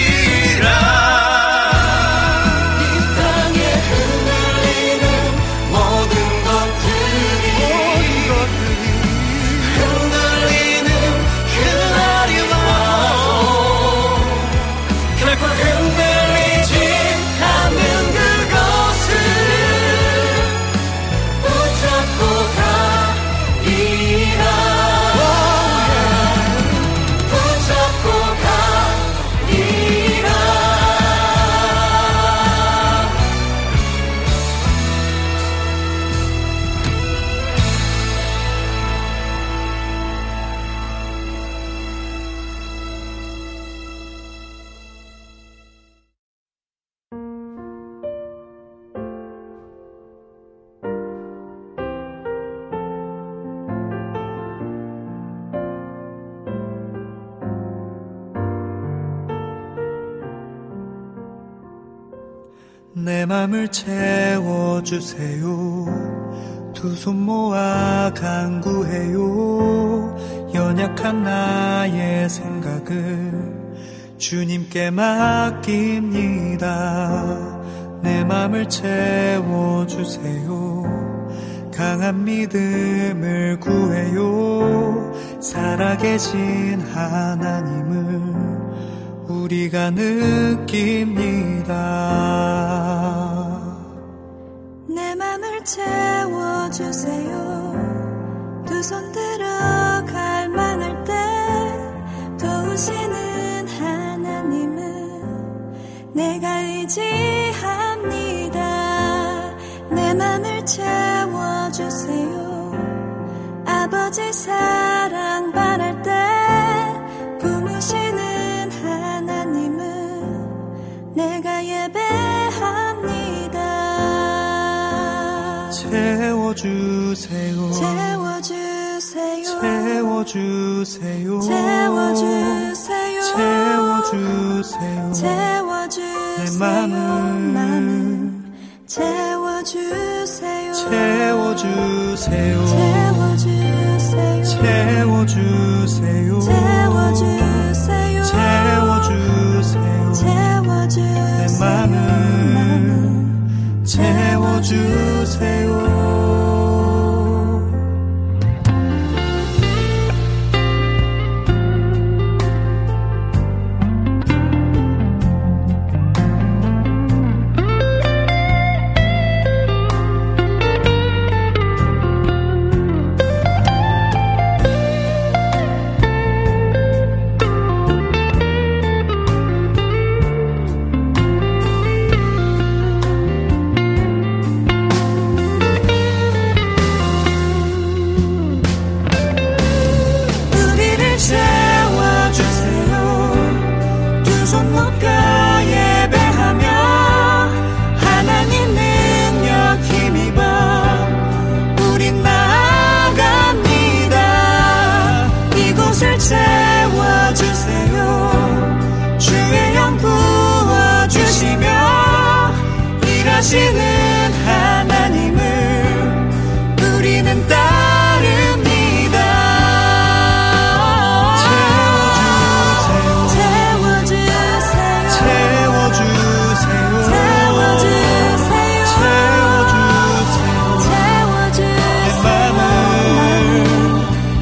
내 맘을 채워주세요. 두 손 모아 간구해요. 연약한 나의 생각을 주님께 맡깁니다. 내 맘을 채워주세요. 강한 믿음을 구해요. 살아계신 하나님을 우리가 느낍니다. 내 맘을 채워주세요. 두 손 들어갈 만할 때 도우시는 하나님을 내가 의지합니다. 내 맘을 채워주세요. 아버지 사랑 바랄 때 부르시는 하나님을 내가 예배합니다. 채워주세요. 채워주세요. 채워주세요. 채워주세요. 채워주세요. 채워주세요. 내 마음을 채워주세요. 채워주세요. 채워주세요. 채워주세요. 채워주세요. 채워주세요. 내 마음을 채워주세요. 채워주세요. 주의 영 부어주시며 일하시는 하나님을 우리는 따릅니다. 채워주세요. 채워주세요. 채워주세요. 채워주세요. 채워주세요. 채워주세요. 내 맘을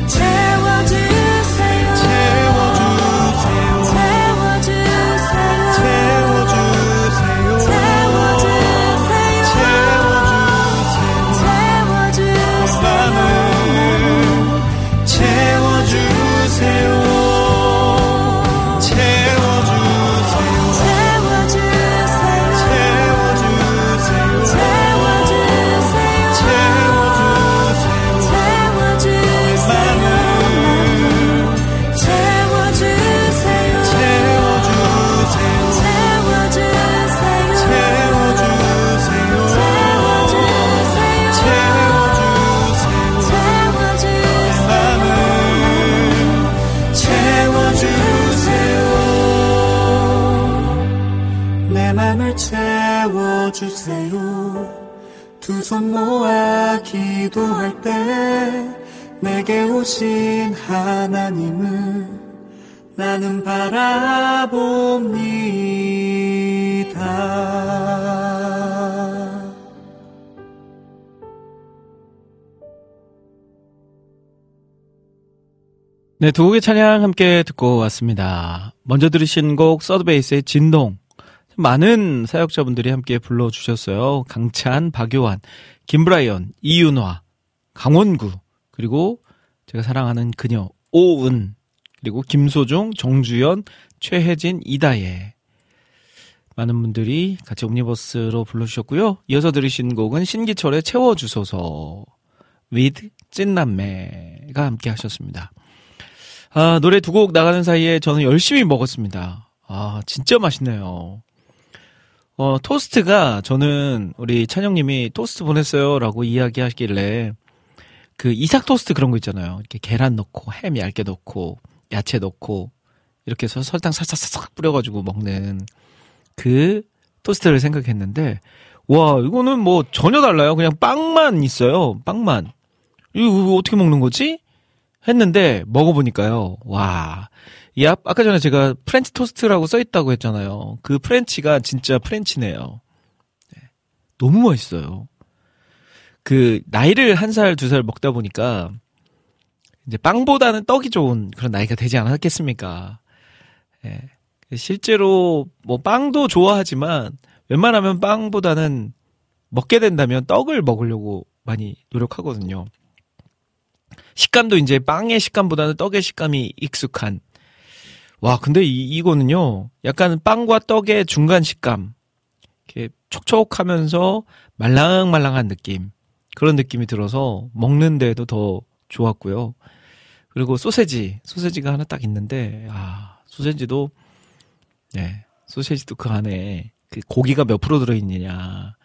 채워주세요. 채워주세요. 두 손 모아 기도할 때 내게 오신 하나님을 나는 바라봅니다. 네, 두 곡의 찬양 함께 듣고 왔습니다. 먼저 들으신 곡 서드베이스의 진동, 많은 사역자분들이 함께 불러주셨어요. 강찬, 박효환, 김브라이언, 이윤화, 강원구, 그리고 제가 사랑하는 그녀 오은, 그리고 김소중, 정주연, 최혜진, 이다예, 많은 분들이 같이 옴니버스로 불러주셨고요. 이어서 들으신 곡은 신기철의 채워주소서 with 찐남매가 함께 하셨습니다. 아, 노래 두 곡 나가는 사이에 저는 열심히 먹었습니다. 아, 진짜 맛있네요. 어, 토스트가, 저는 우리 찬영님이 토스트 보냈어요 라고 이야기 하시길래, 그 이삭 토스트 그런 거 있잖아요. 이렇게 계란 넣고, 햄 얇게 넣고, 야채 넣고, 이렇게 해서 설탕 살짝살짝 뿌려가지고 먹는 그 토스트를 생각했는데, 와, 이거는 뭐 전혀 달라요. 그냥 빵만 있어요. 빵만. 이거, 이거 어떻게 먹는 거지? 했는데, 먹어보니까요. 와. 이 앞, 아까 전에 제가 프렌치 토스트라고 써있다고 했잖아요. 그 프렌치가 진짜 프렌치네요. 네. 너무 맛있어요. 그, 나이를 한 살, 두 살 먹다 보니까, 이제 빵보다는 떡이 좋은 그런 나이가 되지 않았겠습니까? 네. 실제로, 뭐, 빵도 좋아하지만, 웬만하면 빵보다는 먹게 된다면 떡을 먹으려고 많이 노력하거든요. 식감도 이제 빵의 식감보다는 떡의 식감이 익숙한. 와, 근데 이, 이거는요, 약간 빵과 떡의 중간 식감. 이렇게 촉촉하면서 말랑말랑한 느낌. 그런 느낌이 들어서 먹는데도 더 좋았고요. 그리고 소세지, 소세지가 하나 딱 있는데, 아, 소세지도, 네, 소세지도 그 안에 그 고기가 몇 프로 들어있느냐.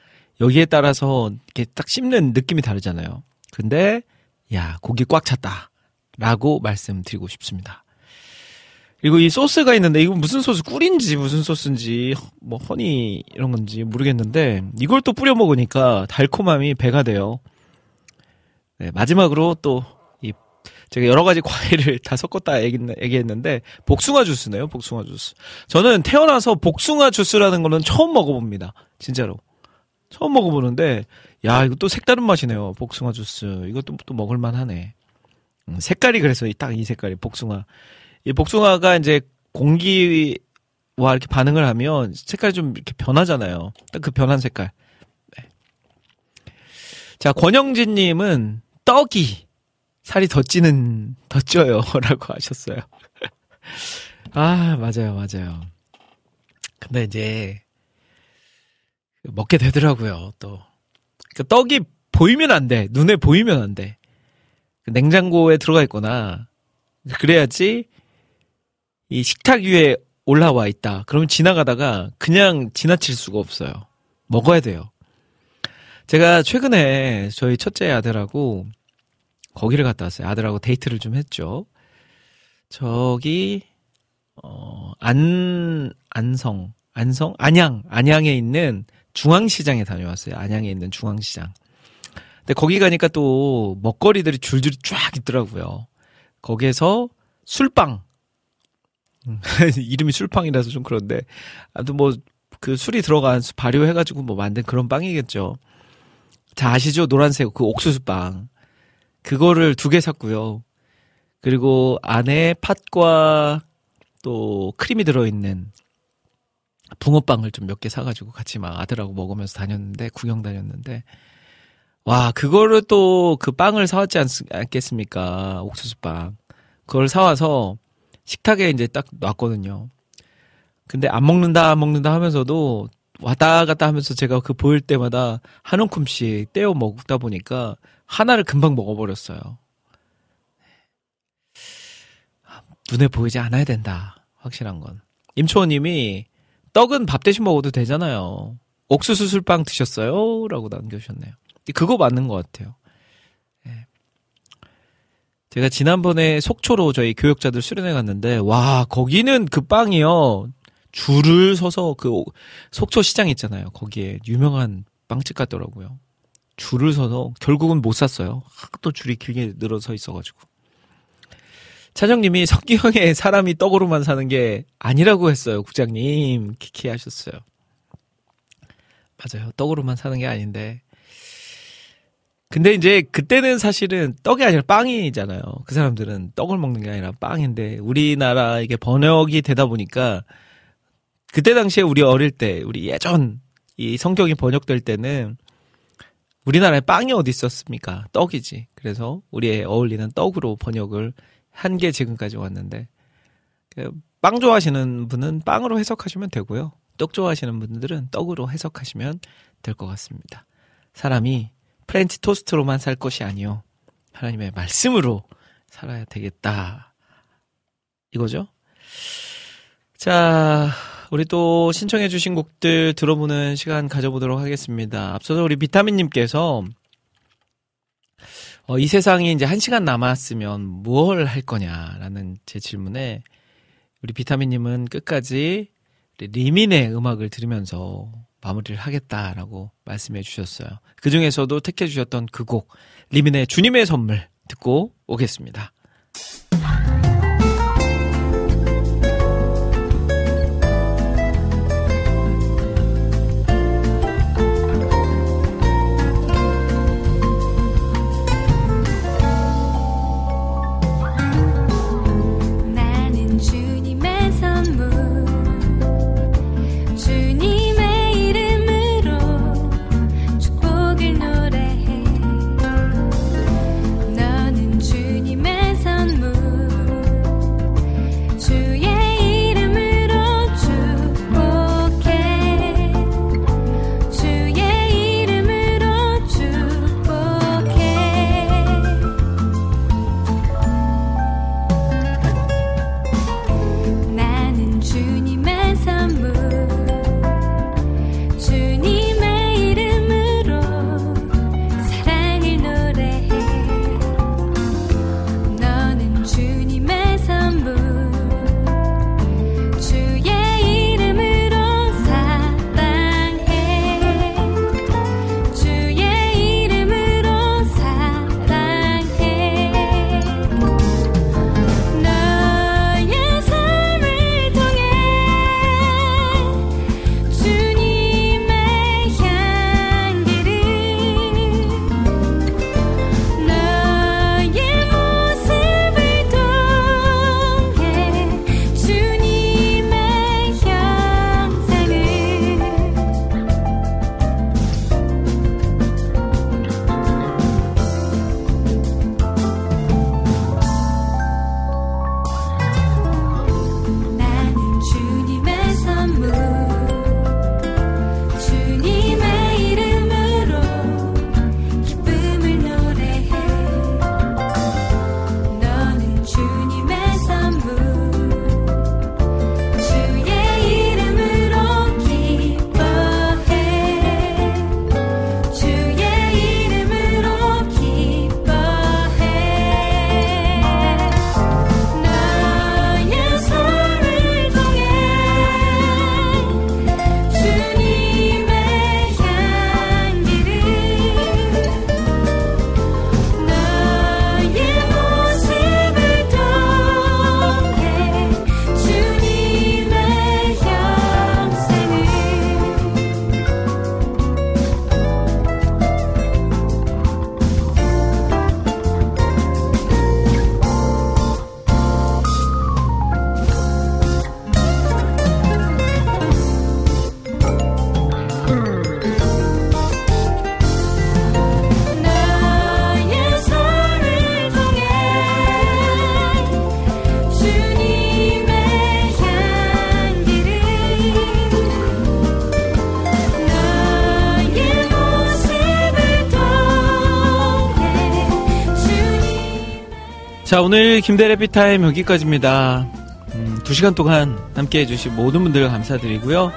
여기에 따라서 이렇게 딱 씹는 느낌이 다르잖아요. 근데, 야, 고기 꽉 찼다. 라고 말씀드리고 싶습니다. 그리고 이 소스가 있는데, 이건 무슨 소스, 꿀인지 무슨 소스인지, 뭐, 허니, 이런 건지 모르겠는데, 이걸 또 뿌려 먹으니까 달콤함이 배가 돼요. 네, 마지막으로 또, 이, 제가 여러 가지 과일을 다 섞었다 얘기, 얘기했는데, 복숭아 주스네요, 복숭아 주스. 저는 태어나서 복숭아 주스라는 거는 처음 먹어봅니다. 진짜로. 처음 먹어보는데, 야, 이거 또 색다른 맛이네요. 복숭아 주스. 이것도 또 먹을만 하네. 음, 색깔이 그래서 딱 이 색깔이, 복숭아. 이 복숭아가 이제 공기와 이렇게 반응을 하면 색깔이 좀 이렇게 변하잖아요. 딱 그 변한 색깔. 네. 자, 권영진님은 떡이 살이 더 찌는, 더 쪄요. 라고 하셨어요. 아, 맞아요, 맞아요. 근데 이제 먹게 되더라고요, 또. 그러니까 떡이 보이면 안 돼. 눈에 보이면 안 돼. 냉장고에 들어가 있거나, 그래야지 이 식탁 위에 올라와 있다. 그러면 지나가다가 그냥 지나칠 수가 없어요. 먹어야 돼요. 제가 최근에 저희 첫째 아들하고 거기를 갔다 왔어요. 아들하고 데이트를 좀 했죠. 저기, 어, 안, 안성, 안성? 안양, 안양에 있는 중앙시장에 다녀왔어요. 안양에 있는 중앙시장. 근데 거기 가니까 또 먹거리들이 줄줄이 쫙 있더라고요. 거기에서 술빵. 이름이 술빵이라서 좀 그런데. 아무튼 뭐, 그 술이 들어간, 발효해가지고 뭐 만든 그런 빵이겠죠. 자, 아시죠? 노란색 그 옥수수빵. 그거를 두 개 샀고요. 그리고 안에 팥과 또 크림이 들어있는 붕어빵을 좀 몇 개 사가지고 같이 막 아들하고 먹으면서 다녔는데, 구경 다녔는데. 와, 그거를 또 그 빵을 사왔지 않, 않겠습니까? 옥수수빵. 그걸 사와서 식탁에 이제 딱 놨거든요. 근데 안 먹는다, 안 먹는다 하면서도 왔다 갔다 하면서 제가 그 보일 때마다 한 움큼씩 떼어 먹다 보니까 하나를 금방 먹어버렸어요. 눈에 보이지 않아야 된다. 확실한 건. 임초원님이 떡은 밥 대신 먹어도 되잖아요. 옥수수 술빵 드셨어요? 라고 남겨주셨네요. 그거 맞는 것 같아요. 네. 제가 지난번에 속초로 저희 교역자들 수련회 갔는데, 와, 거기는 그 빵이요. 줄을 서서 그 속초 시장 있잖아요. 거기에 유명한 빵집 같더라고요. 줄을 서서 결국은 못 샀어요. 또 줄이 길게 늘어서 있어가지고. 차정님이 석기형의 사람이 떡으로만 사는 게 아니라고 했어요. 국장님. 키키 하셨어요. 맞아요. 떡으로만 사는 게 아닌데. 근데 이제 그때는 사실은 떡이 아니라 빵이잖아요. 그 사람들은 떡을 먹는 게 아니라 빵인데, 우리나라 이게 번역이 되다 보니까, 그때 당시에 우리 어릴 때, 우리 예전 이 성경이 번역될 때는 우리나라에 빵이 어디 있었습니까? 떡이지. 그래서 우리에 어울리는 떡으로 번역을 한 게 지금까지 왔는데, 빵 좋아하시는 분은 빵으로 해석하시면 되고요. 떡 좋아하시는 분들은 떡으로 해석하시면 될 것 같습니다. 사람이 프렌치 토스트로만 살 것이 아니요, 하나님의 말씀으로 살아야 되겠다, 이거죠. 자, 우리 또 신청해 주신 곡들 들어보는 시간 가져보도록 하겠습니다. 앞서서 우리 비타민님께서 어, 이 세상이 이제 한 시간 남았으면 뭘 할 거냐라는 제 질문에 우리 비타민님은 끝까지 리민의 음악을 들으면서 마무리를 하겠다라고 말씀해 주셨어요. 그 중에서도 택해 주셨던 그 곡, 리민의 주님의 선물 듣고 오겠습니다. 자, 오늘 김대일 해피타임 여기까지입니다. 음, 두 시간 동안 함께해 주신 모든 분들 감사드리고요.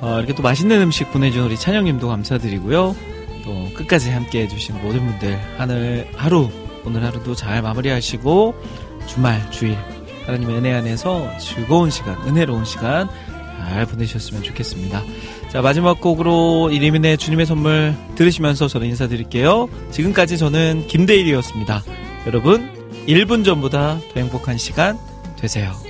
어, 이렇게 또 맛있는 음식 보내준 우리 찬영님도 감사드리고요. 또 끝까지 함께해 주신 모든 분들 하늘 하루 오늘 하루도 잘 마무리하시고 주말 주일 하나님의 은혜 안에서 즐거운 시간, 은혜로운 시간 잘 보내셨으면 좋겠습니다. 자, 마지막 곡으로 리민의 주님의 선물 들으시면서 저는 인사드릴게요. 지금까지 저는 김대일이었습니다. 여러분, 일 분 전보다 더 행복한 시간 되세요.